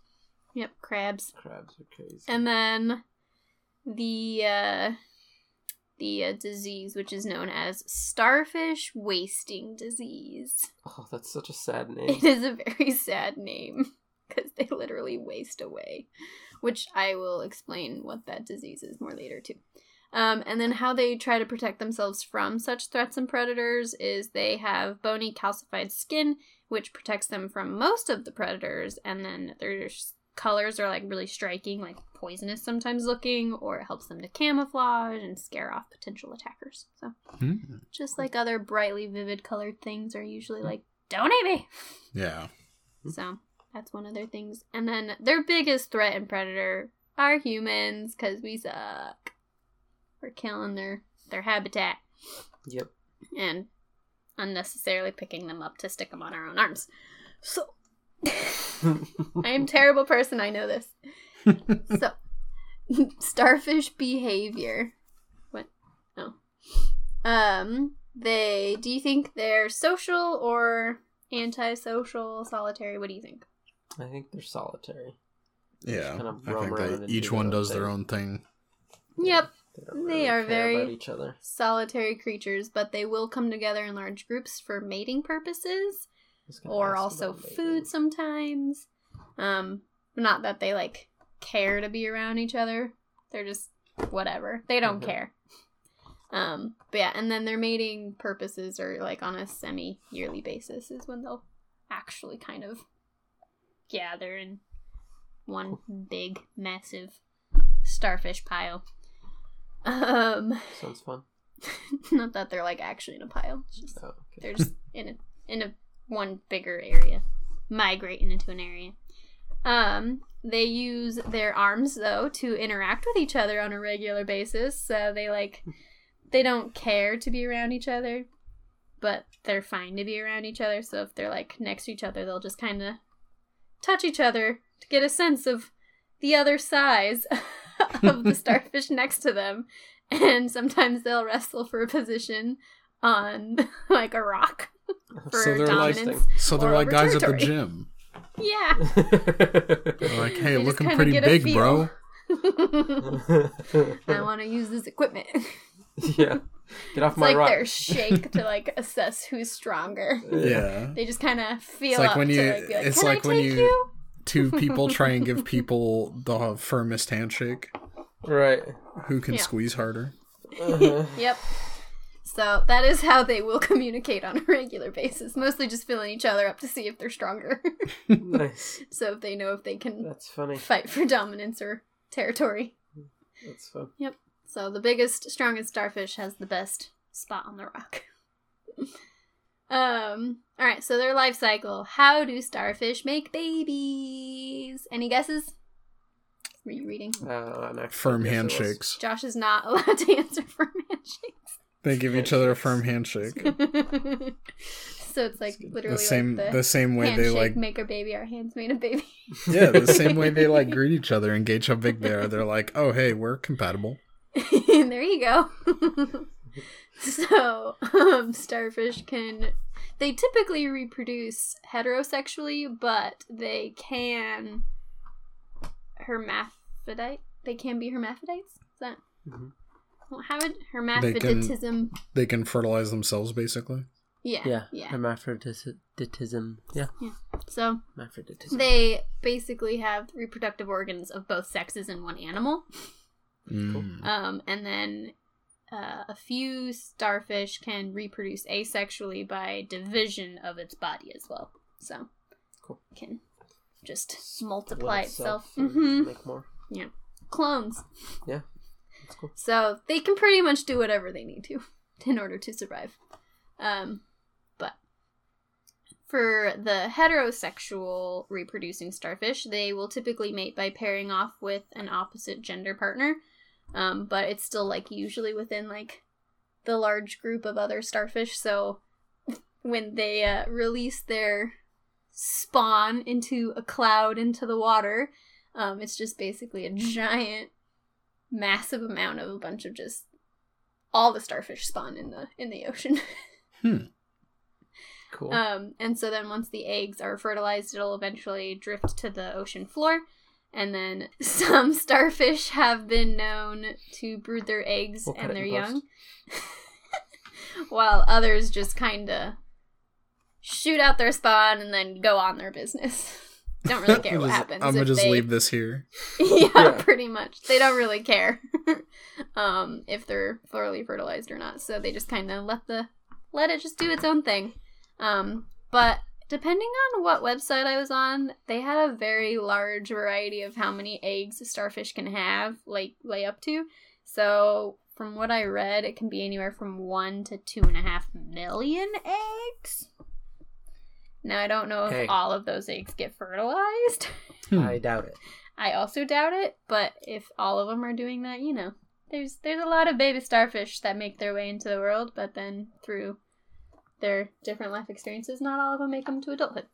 Yep, crabs. Crabs are crazy. And then the uh, the uh, disease, which is known as starfish wasting disease. Oh, that's such a sad name. It is a very sad name, because they literally waste away, which I will explain what that disease is more later, too. Um, and then how they try to protect themselves from such threats and predators is they have bony, calcified skin, which protects them from most of the predators, and then there's... colors are like really striking, like poisonous sometimes looking, or it helps them to camouflage and scare off potential attackers. So mm-hmm. just like other brightly vivid colored things are usually like, don't eat me. Yeah. So that's one of their things. And then their biggest threat and predator are humans, because we suck. We're killing their, their habitat. Yep. And unnecessarily picking them up to stick them on our own arms. So I am a terrible person, I know this. So, starfish behavior. What? No. Um, they, do you think they're social or antisocial, solitary? What do you think? I think they're solitary. Yeah, they kind of I think they, each do one does thing. their own thing. Yep. They, don't really they are care very about each other. Solitary creatures, but they will come together in large groups for mating purposes. Or also food sometimes. Um, not that they, like, care to be around each other. They're just whatever. They don't mm-hmm. care. Um, but yeah, and then their mating purposes are, like, on a semi-yearly basis is when they'll actually kind of gather in one big, massive starfish pile. Um, Sounds fun. Not that they're, like, actually in a pile. It's just, oh, okay. They're just in a... In a one bigger area, migrating into an area. Um, they use their arms, though, to interact with each other on a regular basis, so they, like, they don't care to be around each other, but they're fine to be around each other, so if they're, like, next to each other, they'll just kind of touch each other to get a sense of the other size of the starfish next to them, and sometimes they'll wrestle for a position on like a rock. For so they're dominance like, so they're like guys territory. At the gym. Yeah. They're like, hey, you looking pretty big, bro. I want to use this equipment. Yeah. Get off it's my like rock. Their shake to like assess who's stronger. Yeah. They just kind of feel it's like up when you. To, like, be like, it's Can like I when take you, you? Two people try and give people the firmest handshake. Right. Who can yeah. squeeze harder? Uh-huh. Yep. So that is how they will communicate on a regular basis. Mostly just filling each other up to see if they're stronger. Nice. So if they know if they can That's funny. Fight for dominance or territory. That's fun. Yep. So the biggest, strongest starfish has the best spot on the rock. um. All right. So their life cycle. How do starfish make babies? Any guesses? Were you reading? Uh, no, firm handshakes. Josh is not allowed to answer firm handshakes. They give each other a firm handshake. So it's like literally the same, like the, the same way they like make a baby. Our hands made a baby. Yeah, the same way they like greet each other and gauge how big they are. They're like, oh hey, we're compatible. There you go. So um, starfish can they typically reproduce heterosexually, but they can hermaphrodite. They can be hermaphrodites. Is that? Mm-hmm. Have it hermaphroditism. They can, they can fertilize themselves, basically. Yeah, yeah, yeah. Hermaphroditism. Yeah, yeah. So they basically have reproductive organs of both sexes in one animal. Mm. Um, and then uh, a few starfish can reproduce asexually by division of its body as well. So cool. It can just Split multiply itself. itself mm-hmm. Make more. Yeah, clones. Yeah. Cool. So they can pretty much do whatever they need to in order to survive. Um, but for the heterosexual reproducing starfish, they will typically mate by pairing off with an opposite gender partner. Um, but it's still like usually within like the large group of other starfish. So when they uh, release their spawn into a cloud into the water, um, it's just basically a giant massive amount of a bunch of just all the starfish spawn in the in the ocean. Hmm. Cool. Um, and so then once the eggs are fertilized, it'll eventually drift to the ocean floor. And then some starfish have been known to brood their eggs we'll and their young, while others just kind of shoot out their spawn and then go on their business. Don't really care what just, happens. I'm gonna just they... leave this here. yeah, yeah, pretty much. They don't really care um, if they're thoroughly fertilized or not. So they just kind of let the let it just do its own thing. Um, but depending on what website I was on, they had a very large variety of how many eggs a starfish can have, like lay up to. So from what I read, it can be anywhere from one to two and a half million eggs. Now, I don't know if okay. all of those eggs get fertilized. I doubt it. I also doubt it, but if all of them are doing that, you know, there's there's a lot of baby starfish that make their way into the world, but then through their different life experiences, not all of them make them to adulthood.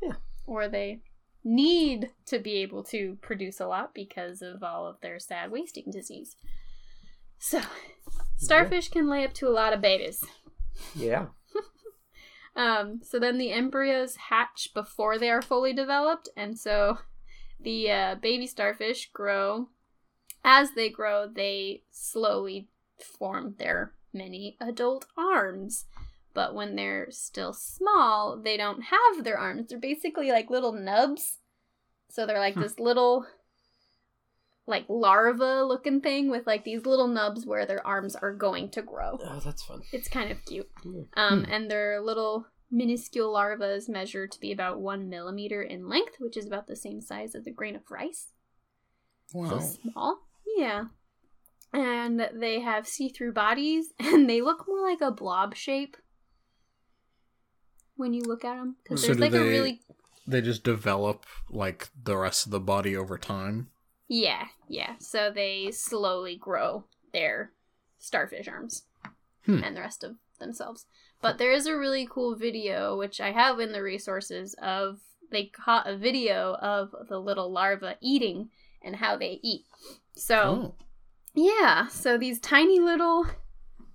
Yeah. Or they need to be able to produce a lot because of all of their sad wasting disease. So, starfish yeah. can lay up to a lot of babies. Yeah. Um, so then the embryos hatch before they are fully developed, and so the uh, baby starfish grow. As they grow, they slowly form their many adult arms. But when they're still small, they don't have their arms. They're basically like little nubs. So they're like hmm. this little, like, larva-looking thing with, like, these little nubs where their arms are going to grow. Oh, that's fun. It's kind of cute. Yeah. Um, hmm. And their little minuscule larvas measure to be about one millimeter in length, which is about the same size as a grain of rice. Wow. So small. Yeah. And they have see-through bodies, and they look more like a blob shape when you look at them. Because so there's, like, they, a really... They just develop, like, the rest of the body over time? Yeah, yeah. So they slowly grow their starfish arms hmm. and the rest of themselves. But there is a really cool video, which I have in the resources, of they caught a video of the little larva eating and how they eat. So, oh. yeah. So these tiny little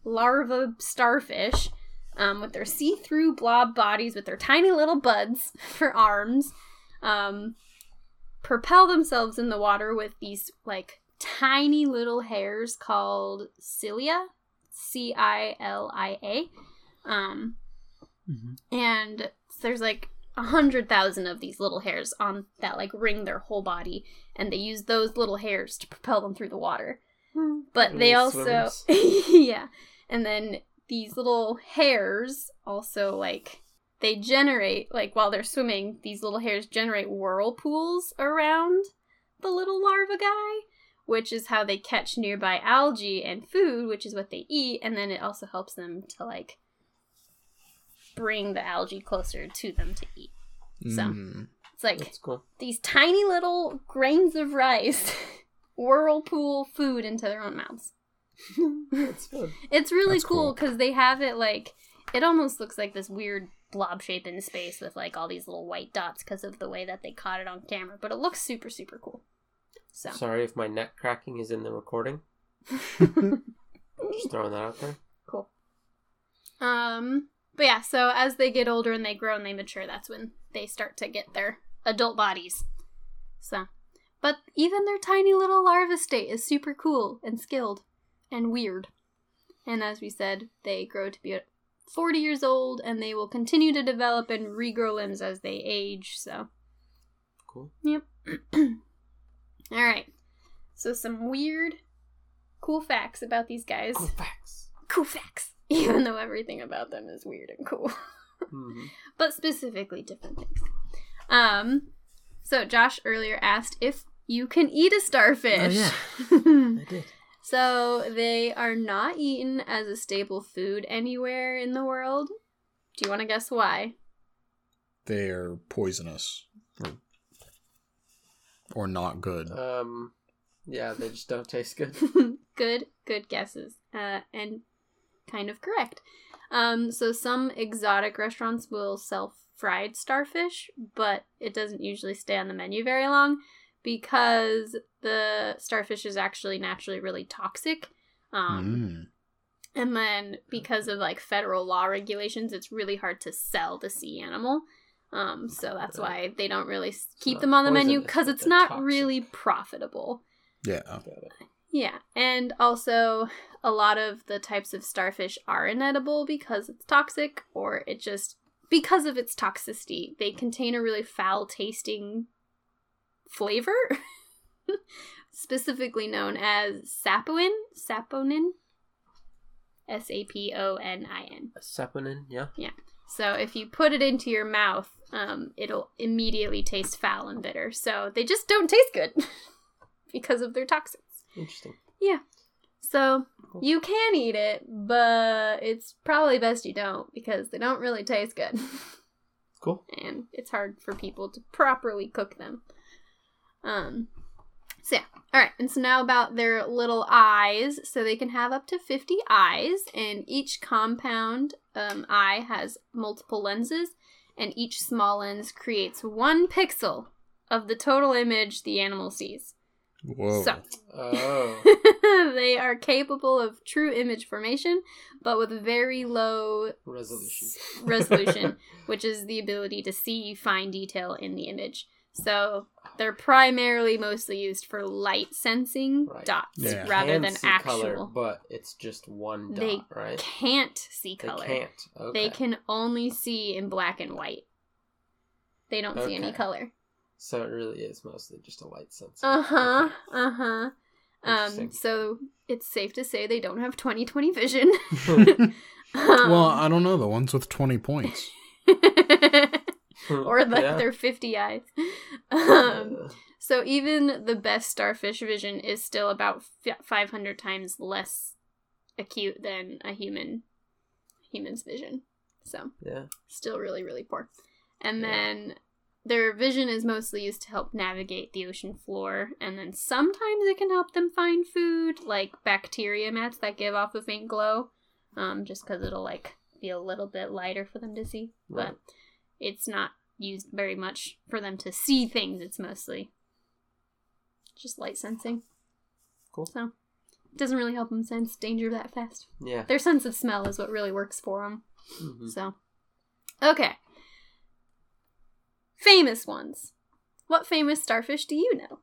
larva starfish um, with their see-through blob bodies with their tiny little buds for arms, um, propel themselves in the water with these, like, tiny little hairs called cilia, C I L I A. Um, mm-hmm. And there's, like, a hundred thousand of these little hairs on that, like, ring their whole body, and they use those little hairs to propel them through the water. But little they also, yeah, and then these little hairs also, like, they generate, like, while they're swimming, these little hairs generate whirlpools around the little larva guy, which is how they catch nearby algae and food, which is what they eat, and then it also helps them to, like, bring the algae closer to them to eat. So, mm. it's like, that's cool. These tiny little grains of rice whirlpool food into their own mouths. That's good. It's really That's cool because cool. they have it like, it almost looks like this weird blob shape in space with like all these little white dots because of the way that they caught it on camera, but it looks super, super cool. So sorry if my neck cracking is in the recording. Just throwing that out there. Cool. Um, but yeah, so as they get older and they grow and they mature, that's when they start to get their adult bodies. So, but even their tiny little larva state is super cool and skilled and weird. And as we said, they grow to be forty years old, and they will continue to develop and regrow limbs as they age, so. Cool. Yep. Alright. So some weird, cool facts about these guys. Cool facts. Cool facts. Even though everything about them is weird and cool. Mm-hmm. But specifically different things. Um, so Josh earlier asked if you can eat a starfish. Oh, yeah. I did. So they are not eaten as a staple food anywhere in the world. Do you want to guess why? They're poisonous. Or, or not good. Um, yeah, they just don't taste good. Good, good guesses. Uh, and kind of correct. Um, so some exotic restaurants will sell fried starfish, but it doesn't usually stay on the menu very long because the starfish is actually naturally really toxic. Um, mm. And then because of like federal law regulations, it's really hard to sell the sea animal. Um, so that's why they don't really keep them on the menu because it's not really profitable. Yeah. Yeah. And also a lot of the types of starfish are inedible because it's toxic or it just... Because of its toxicity, they contain a really foul-tasting flavor, specifically known as saponin. Saponin? S A P O N I N. Saponin, yeah. Yeah. So if you put it into your mouth, um, it'll immediately taste foul and bitter. So they just don't taste good because of their toxins. Interesting. Yeah. So you can eat it, but it's probably best you don't because they don't really taste good. Cool. And it's hard for people to properly cook them. Um. So yeah. All right. And so now about their little eyes. So they can have up to fifty eyes, and each compound um, eye has multiple lenses, and each small lens creates one pixel of the total image the animal sees. Whoa. So, oh. They are capable of true image formation, but with very low resolution, s- resolution which is the ability to see fine detail in the image. So they're primarily mostly used for light sensing right. dots yeah. rather than actual. Color, but it's just one dot, they right? They can't see color. They can't. Okay. They can only see in black and white. They don't okay. see any color. So it really is mostly just a light sensor. Uh-huh, uh-huh. Um, so it's safe to say they don't have twenty twenty vision. um, well, I don't know. The ones with twenty points. Or like yeah. their fifty eyes. Um, yeah. So even the best starfish vision is still about five hundred times less acute than a human human's vision. So yeah. still really, really poor. And yeah. then... Their vision is mostly used to help navigate the ocean floor, and then sometimes it can help them find food, like bacteria mats that give off a faint glow, um, just because it'll like be a little bit lighter for them to see. Right. But it's not used very much for them to see things. It's mostly just light sensing. Cool. So doesn't really help them sense danger that fast. Yeah. Their sense of smell is what really works for them. Mm-hmm. So, okay. Famous ones. What famous starfish do you know?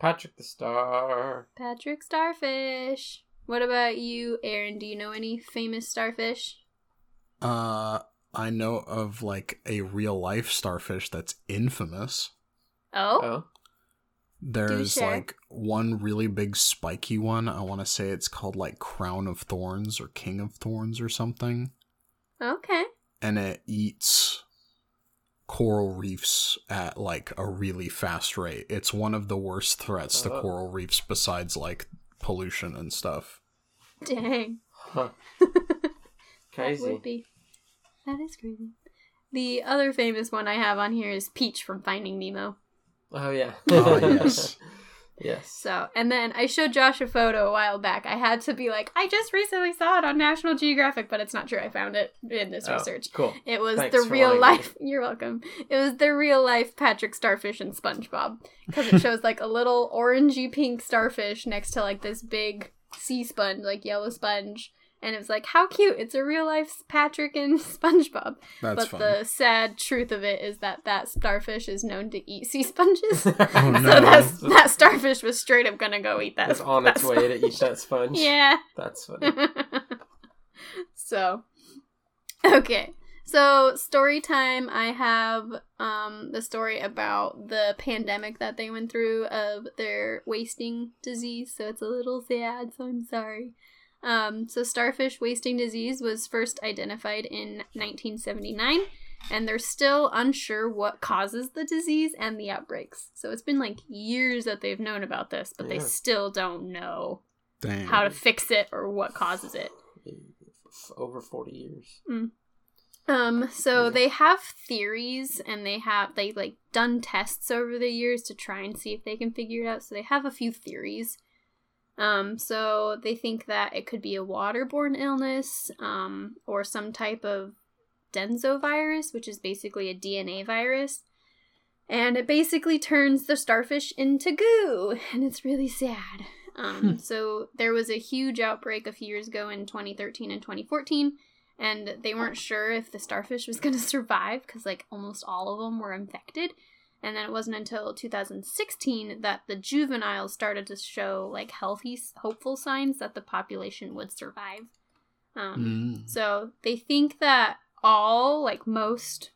Patrick the Star. Patrick Starfish. What about you, Aaron? Do you know any famous starfish? Uh, I know of, like, a real-life starfish that's infamous. Oh? Oh. There's, like, one really big spiky one. I want to say it's called, like, Crown of Thorns or King of Thorns or something. Okay. And it eats coral reefs at, like, a really fast rate. It's one of the worst threats oh. to coral reefs besides, like, pollution and stuff. Dang. Huh. Crazy. That would be. That is crazy. The other famous one I have on here is Peach from Finding Nemo. Oh, yeah. Oh, yes. Yes. So, and then I showed Josh a photo a while back. I had to be like, I just recently saw it on National Geographic, but it's not true. I found it in this oh, research. Cool. It was Thanks the real life. Me. You're welcome. It was the real life Patrick Starfish and SpongeBob, because it shows like a little orangey pink starfish next to like this big sea sponge, like yellow sponge. And it was like, how cute. It's a real life Patrick and SpongeBob. That's but fun. The sad truth of it is that that starfish is known to eat sea sponges. Oh, no. So that's, that starfish was straight up going to go eat that It's on that its sponge. Way to eat that sponge. Yeah. That's funny. So, okay. So, story time. I have um, the story about the pandemic that they went through of their wasting disease. So, it's a little sad. So, I'm sorry. Um, so starfish wasting disease was first identified in nineteen seventy-nine, and they're still unsure what causes the disease and the outbreaks. So it's been like years that they've known about this, but yeah. they still don't know Damn. How to fix it or what causes it. Over forty years. Mm. Um, so yeah. they have theories, and they have, they like done tests over the years to try and see if they can figure it out. So they have a few theories. Um, so they think that it could be a waterborne illness, um, or some type of densovirus, which is basically a D N A virus. And it basically turns the starfish into goo, and it's really sad. Um, so there was a huge outbreak a few years ago in twenty thirteen and twenty fourteen, and they weren't sure if the starfish was going to survive because, like, almost all of them were infected. And then it wasn't until two thousand sixteen that the juveniles started to show, like, healthy, hopeful signs that the population would survive. Um, mm. So they think that all, like, most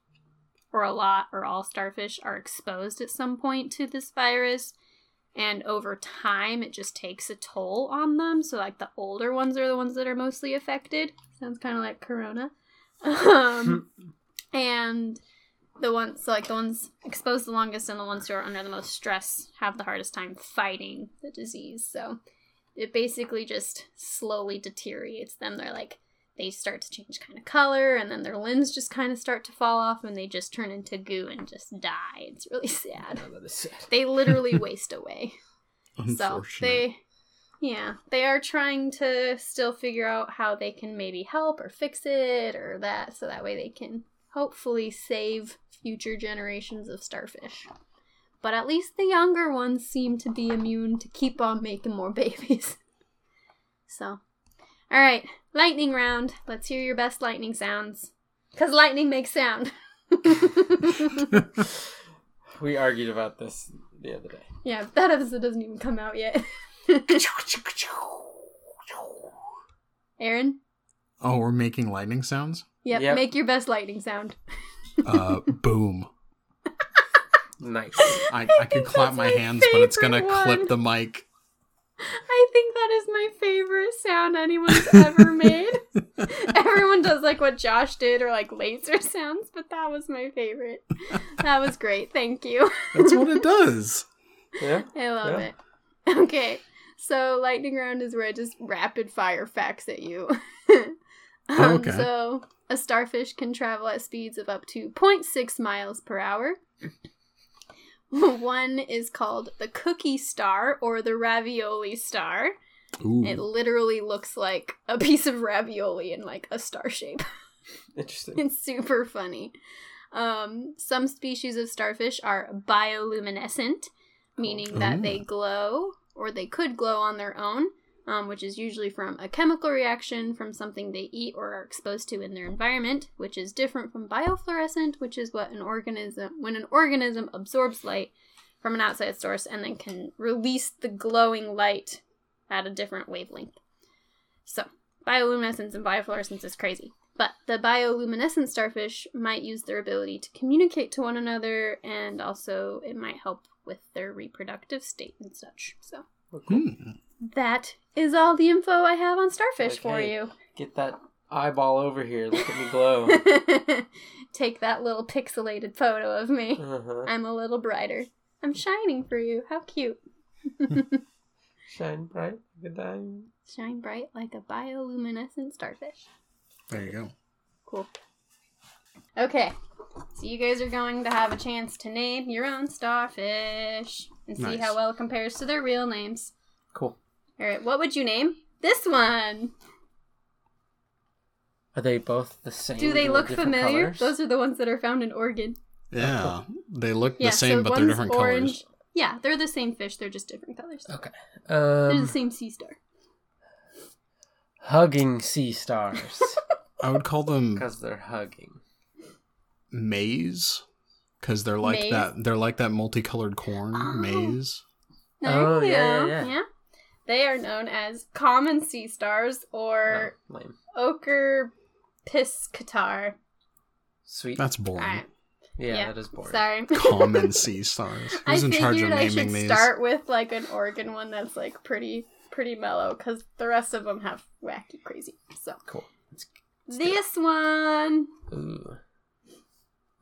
or a lot or all starfish are exposed at some point to this virus. And over time, it just takes a toll on them. So, like, the older ones are the ones that are mostly affected. Sounds kind of like Corona. Um, and... The ones, so like the ones exposed the longest and the ones who are under the most stress have the hardest time fighting the disease. So it basically just slowly deteriorates them. They're like, they start to change kind of color, and then their limbs just kind of start to fall off, and they just turn into goo and just die. It's really sad. Yeah, that is sad. They literally waste away. So they, yeah, they are trying to still figure out how they can maybe help or fix it or that, so that way they can hopefully save future generations of starfish. But at least the younger ones seem to be immune to keep on making more babies. So, all right, lightning round. Let's hear your best lightning sounds. Because lightning makes sound. We argued about this the other day. Yeah, that episode doesn't even come out yet. Aaron? Oh, we're making lightning sounds? Yep, yep. Make your best lightning sound. Uh, boom. Nice. I, I, I could clap my, my hands, but it's going to clip the mic. I think that is my favorite sound anyone's ever made. Everyone does like what Josh did or like laser sounds, but that was my favorite. That was great. Thank you. That's what it does. Yeah. I love yeah. it. Okay. So lightning round is where I just rapid fire facts at you. um, oh, okay. So a starfish can travel at speeds of up to zero point six miles per hour. One is called the cookie star or the ravioli star. Ooh. It literally looks like a piece of ravioli in like a star shape. Interesting. It's super funny. Um, some species of starfish are bioluminescent, meaning that Ooh. They glow. or they could glow on their own, um, which is usually from a chemical reaction from something they eat or are exposed to in their environment, which is different from biofluorescent, which is what an organism when an organism absorbs light from an outside source and then can release the glowing light at a different wavelength. So, bioluminescence and biofluorescence is crazy. But the bioluminescent starfish might use their ability to communicate to one another, and also it might help with their reproductive state and such. So cool. That is all the info I have on starfish like, for hey, you. Get that eyeball over here. Look at me glow. Take that little pixelated photo of me. Uh-huh. I'm a little brighter. I'm shining for you. How cute. Shine bright like a diamond. Shine bright like a bioluminescent starfish. There you go. Cool. Okay. So you guys are going to have a chance to name your own starfish and see nice. How well it compares to their real names. Cool. All right. What would you name this one? Are they both the same? Do they look familiar? Colors? Those are the ones that are found in Oregon. Yeah. Oh, cool. They look the yeah, same, so but they're different orange. Colors. Yeah. They're the same fish. They're just different colors. Okay. Um, they're the same sea star. Hugging sea stars. I would call them because they're hugging. Maize, because they're like maize? that. They're like that multicolored corn oh. maize. Oh yeah, yeah, yeah, yeah. They are known as common sea stars or oh, ochre piscator. Sweet. That's boring. I, yeah, yeah, that is boring. Sorry. Common sea stars. Who's I in figured charge of naming I should these? Start with like an Oregon one that's like pretty. pretty mellow, because the rest of them have wacky crazy. So cool. Let's, let's this one. Ooh.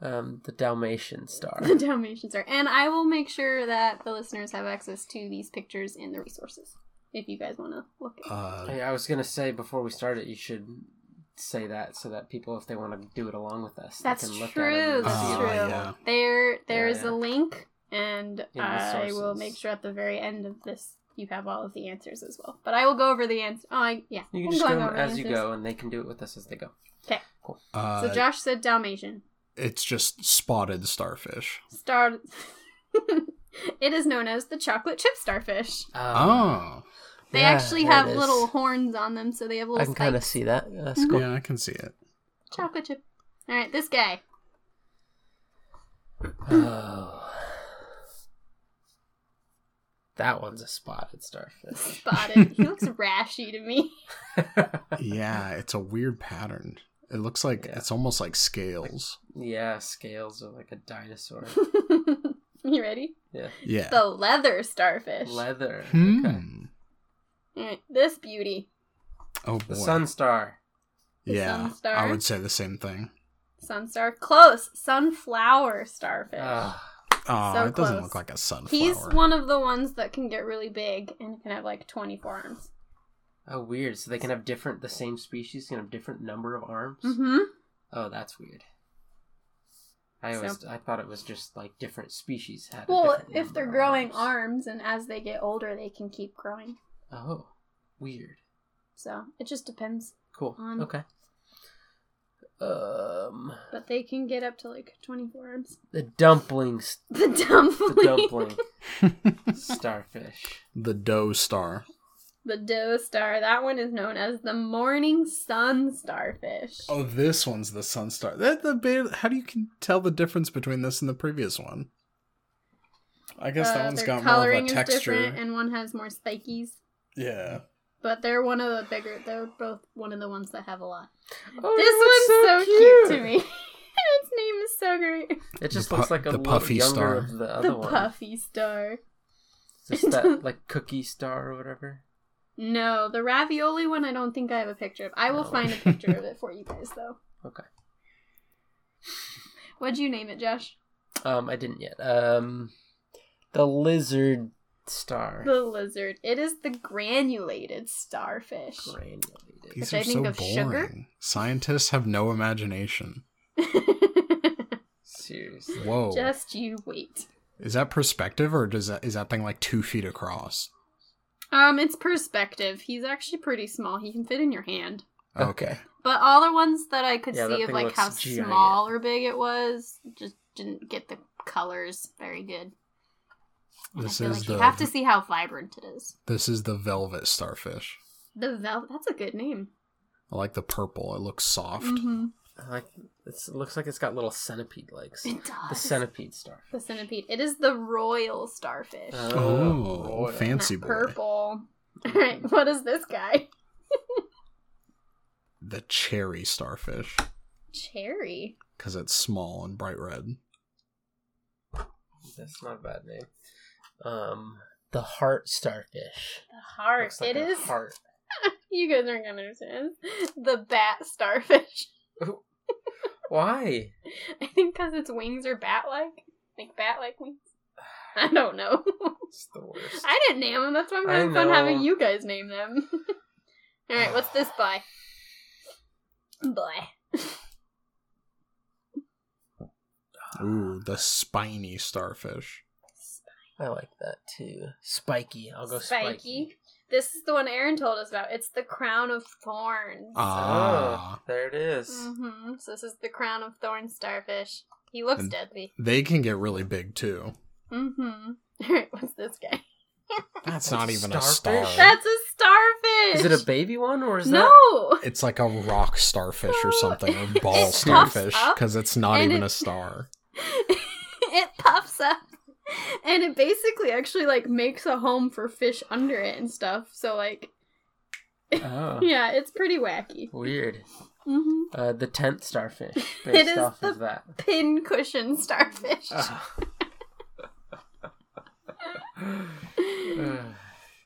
Um, the Dalmatian star. The Dalmatian star. And I will make sure that the listeners have access to these pictures in the resources, if you guys want to look at uh, it. I was going to say, before we start it, you should say that so that people, if they want to do it along with us, that's they can true. Look at it. That's uh, true. Yeah. There, There's yeah, yeah. a link, and yeah, I will make sure at the very end of this you have all of the answers as well. But I will go over the answers. Oh, I, yeah. You can I'm just go over as answers. You go, and they can do it with us as they go. Okay. Cool. Uh, so Josh said Dalmatian. It's just spotted starfish. Star. It is known as the chocolate chip starfish. Oh. They yeah, actually have little horns on them, so they have little I can kind of see that. Yeah, that's mm-hmm. cool. Yeah, I can see it. Chocolate chip. All right, this guy. Oh. That one's a spotted starfish. Spotted. He looks rashy to me. Yeah, it's a weird pattern. It looks like yeah. it's almost like scales. Like, yeah, scales are like a dinosaur. You ready? Yeah. Yeah. The leather starfish. Leather. Hmm. Okay. All right, this beauty. Oh boy. The sun star. The yeah, sun star. I would say the same thing. Sun star. Close. Sunflower starfish. Ugh. Oh, so it close. Doesn't look like a sunflower. He's one of the ones that can get really big and can have like twenty-four arms. Oh, weird. So they can have different, the same species can have different number of arms? Mm-hmm. Oh, that's weird. I always, so, I thought it was just like different species had well, a different if they're growing arms. arms and as they get older, they can keep growing. Oh, weird. So it just depends. Cool. On... Okay. Um, but they can get up to like twenty-four arms. The dumplings. The dumpling. The dumpling. Starfish. The doe star. The doe star. That one is known as the morning sun starfish. Oh, this one's the sun star. That the bit, how do you can tell the difference between this and the previous one? I guess uh, that one's got more of a texture, and one has more spikies. Yeah. But they're one of the bigger, they're both one of the ones that have a lot. Oh, this one's so, so cute. cute to me. Its name is so great. It just pu- looks like a the puffy star. Of the other the one. puffy star. Is this that like cookie star or whatever? No, the ravioli one I don't think I have a picture of. I will no. find a picture of it for you guys though. Okay. What'd you name it, Josh? Um, I didn't yet. Um, the lizard star. The lizard. It is the granulated starfish. Granulated. These Which are I think so of boring. Sugar? Scientists have no imagination. Seriously. Whoa. Just you wait. Is that perspective, or does that is that thing like two feet across? Um, it's perspective. He's actually pretty small. He can fit in your hand. Okay. But all the ones that I could yeah, see of like how giant. small or big it was just didn't get the colors very good. This I feel is like the, you have to see how vibrant it is. This is the velvet starfish. The velvet. That's a good name. I like the purple. It looks soft. Mm-hmm. I like it's, it looks like it's got little centipede legs. It does. The centipede starfish. The centipede. It is the royal starfish. Oh, oh fancy boy. Purple. All right. What is this guy? The cherry starfish. Cherry? Because it's small and bright red. That's not a bad name. Um, the heart starfish. The heart. Looks like it is. Heart. You guys aren't gonna understand. The bat starfish. Why? I think because its wings are bat-like, like bat-like wings. I don't know. It's the worst. I didn't name them. That's why I'm having fun having you guys name them. All right, what's this by? Boy. Ooh, the spiny starfish. Spiny. I like that too. Spiky. I'll go spiky. spiky. This is the one Aaron told us about. It's the Crown of Thorns. Ah, oh, there it is. Mm-hmm. So this is the Crown of Thorns starfish. He looks and deadly. They can get really big too. Mm-hmm. All right, what's this guy? That's, That's not even starfish? a star. That's a starfish. Is it a baby one or is no? That... It's like a rock starfish or something, or ball starfish, because it's not even it... a star. It puffs up. And it basically actually, like, makes a home for fish under it and stuff. So, like, oh. Yeah, it's pretty wacky. Weird. Mm-hmm. Uh, the tent starfish. It is off the of that. Pincushion starfish. Oh.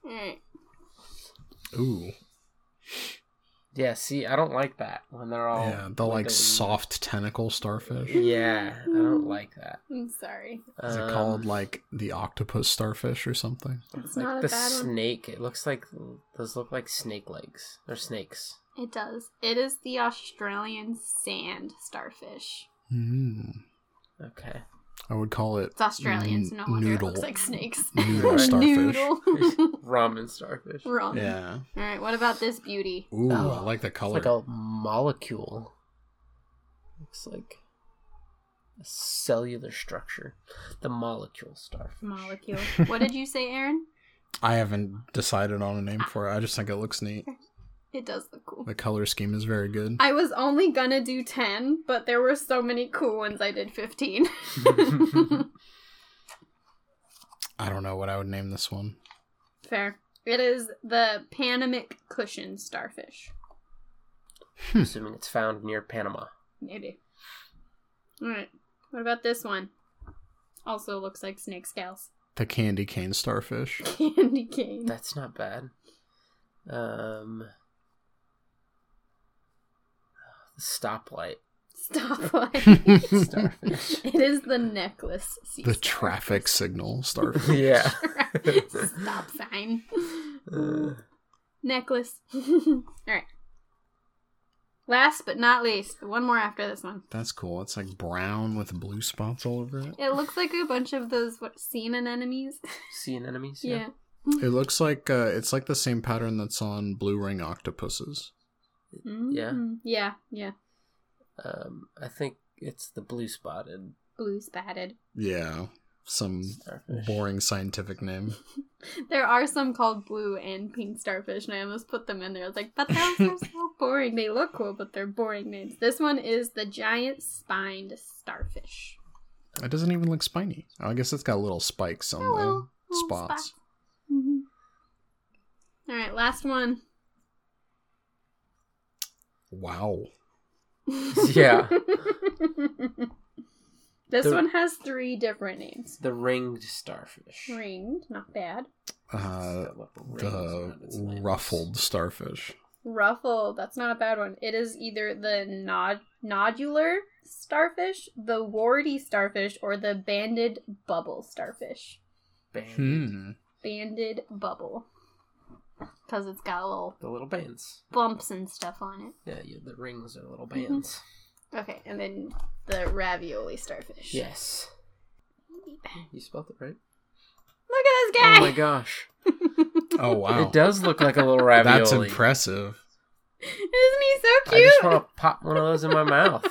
Alright. Ooh. Yeah, see, I don't like that when they're all... Yeah, the, like, soft tentacle starfish. Yeah, I don't like that. I'm sorry. Is um, it called, like, the octopus starfish or something? It's like not a the bad snake. One. It looks like... Those look like snake legs. They're snakes. It does. It is the Australian sand starfish. Mm. Okay. I would call it... It's Australian, so no wonder it looks like snakes. Noodle starfish. Noodle. Ramen starfish. Ramen. Yeah. Alright, what about this beauty? Ooh, oh, I like the color. It's like a molecule. Looks like a cellular structure. The molecule starfish. Molecule. What did you say, Aaron? I haven't decided on a name for it. I just think it looks neat. It does look cool. The color scheme is very good. I was only gonna do ten, but there were so many cool ones I did fifteen. I don't know what I would name this one. Fair. It is the Panamic cushion starfish. Hmm. Assuming it's found near Panama. Maybe. Alright. What about this one? Also looks like snake scales. The candy cane starfish. Candy cane. That's not bad. Um... Stoplight. Stoplight. Starfish. It is the necklace. Sea the starfish. Traffic signal starfish. Yeah. Stop sign. Uh. Necklace. All right. Last but not least, one more after this one. That's cool. It's like brown with blue spots all over it. It looks like a bunch of those what sea anemones. Sea anemones. Yeah. yeah. It looks like uh, it's like the same pattern that's on blue ring octopuses. Yeah. Yeah, yeah. Um, I think it's the blue spotted. Blue spotted. Yeah. Some starfish. Boring scientific name. There are some called blue and pink starfish, and I almost put them in there. I was like, but those are so boring. They look cool, but they're boring names. This one is the giant spined starfish. It doesn't even look spiny. I guess it's got little spikes on Hello. the little spots. spots. Mm-hmm. All right, last one. Wow. Yeah. This the, one has three different names. The ringed starfish. Ringed, not bad. Uh, the ruffled starfish. Ruffled, that's not a bad one. It is either the nod- nodular starfish, the warty starfish, or the banded bubble starfish. Banded, hmm. banded bubble. Because it's got little... The little bands. Bumps and stuff on it. Yeah, yeah the rings are little bands. Mm-hmm. Okay, and then the ravioli starfish. Yes. You spelled it right. Look at this guy! Oh my gosh. Oh, wow. It does look like a little ravioli. That's impressive. Isn't he so cute? I just want to pop one of those in my mouth.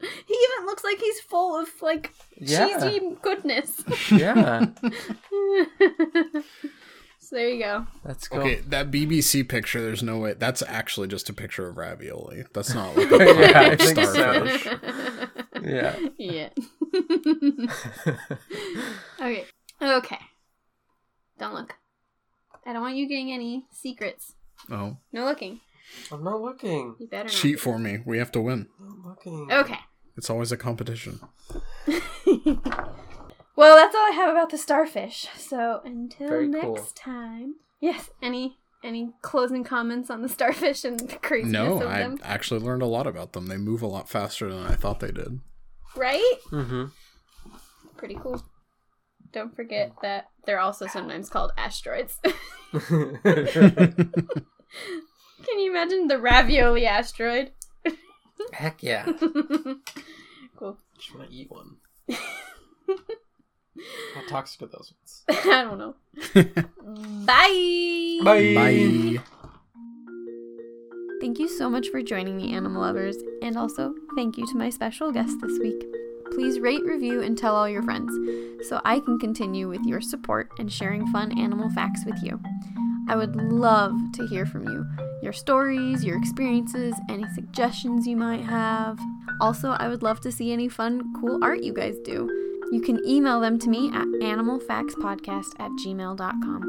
He even looks like he's full of like yeah. cheesy goodness. Yeah. So there you go. That's cool. Okay, that B B C picture, there's no way. That's actually just a picture of ravioli. That's not like a yeah, I think starfish. So. Yeah. Yeah. Okay. Okay. Don't look. I don't want you getting any secrets. Oh. No looking. I'm not looking. You better not. Cheat for me. We have to win. I'm not looking. Okay. It's always a competition. Well, that's all I have about the starfish. So until Very next cool. time. Yes. Any any closing comments on the starfish and the craziness no, of I them? No, I actually learned a lot about them. They move a lot faster than I thought they did. Right? Mm-hmm. Pretty cool. Don't forget that they're also sometimes called asteroids. Can you imagine the ravioli asteroid? Heck yeah. Cool. Just want to eat one. How toxic are those ones? I don't know. Bye. Bye. Bye. Thank you so much for joining me, animal lovers, and also thank you to my special guest this week. Please rate, review, and tell all your friends so I can continue with your support and sharing fun animal facts with you. I would love to hear from you, your stories, your experiences, any suggestions you might have. Also, I would love to see any fun, cool art you guys do. You can email them to me at animal facts podcast at gmail dot com.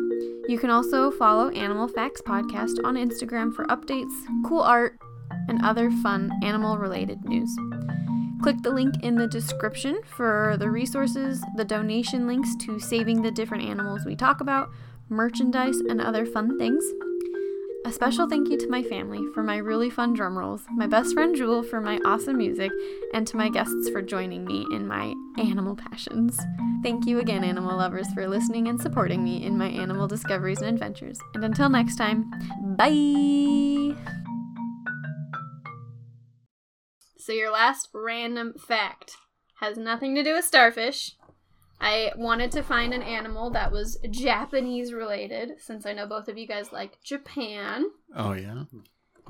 You can also follow Animal Facts Podcast on Instagram for updates, cool art, and other fun animal-related news. Click the link in the description for the resources, the donation links to saving the different animals we talk about, merchandise, and other fun things. A special thank you to my family for my really fun drum rolls, my best friend Jewel for my awesome music, and to my guests for joining me in my animal passions. Thank you again, animal lovers, for listening and supporting me in my animal discoveries and adventures. And until next time, bye! So your last random fact has nothing to do with starfish. I wanted to find an animal that was Japanese related, since I know both of you guys like Japan. Oh, yeah?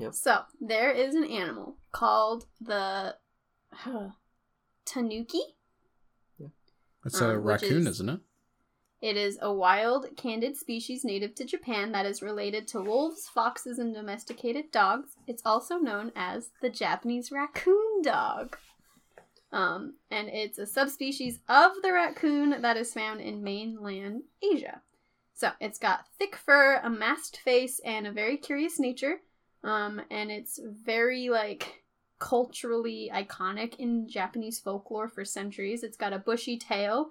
Yep. So, there is an animal called the huh, tanuki. Yeah. It's a um, raccoon, is, isn't it? It is a wild, candid species native to Japan that is related to wolves, foxes, and domesticated dogs. It's also known as the Japanese raccoon dog. Um, and it's a subspecies of the raccoon that is found in mainland Asia. So it's got thick fur, a masked face, and a very curious nature. Um, and it's very, like, culturally iconic in Japanese folklore for centuries. It's got a bushy tail.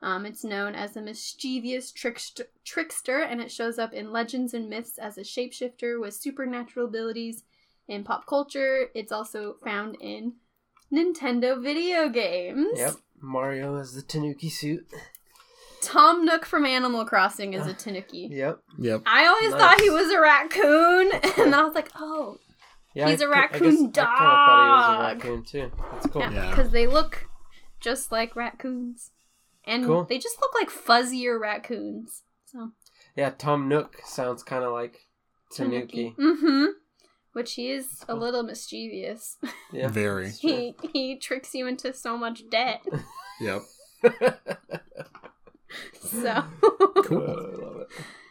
Um, it's known as a mischievous trickster, trickster, and it shows up in legends and myths as a shapeshifter with supernatural abilities in pop culture. It's also found in Nintendo video games. Yep. Mario is the tanuki suit. Tom Nook from Animal Crossing is a tanuki. Yep. Yep. I always nice. thought he was a raccoon, and then I was like, oh, yeah, he's I, a raccoon I dog. I kind of thought he was a raccoon, too. That's cool. Yeah, because yeah. they look just like raccoons. And cool. they just look like fuzzier raccoons. So. Yeah, Tom Nook sounds kind of like tanuki. tanuki. Mm-hmm. Which he is a little mischievous. Yeah, very. he he tricks you into so much debt. Yep. So. Cool. I love it.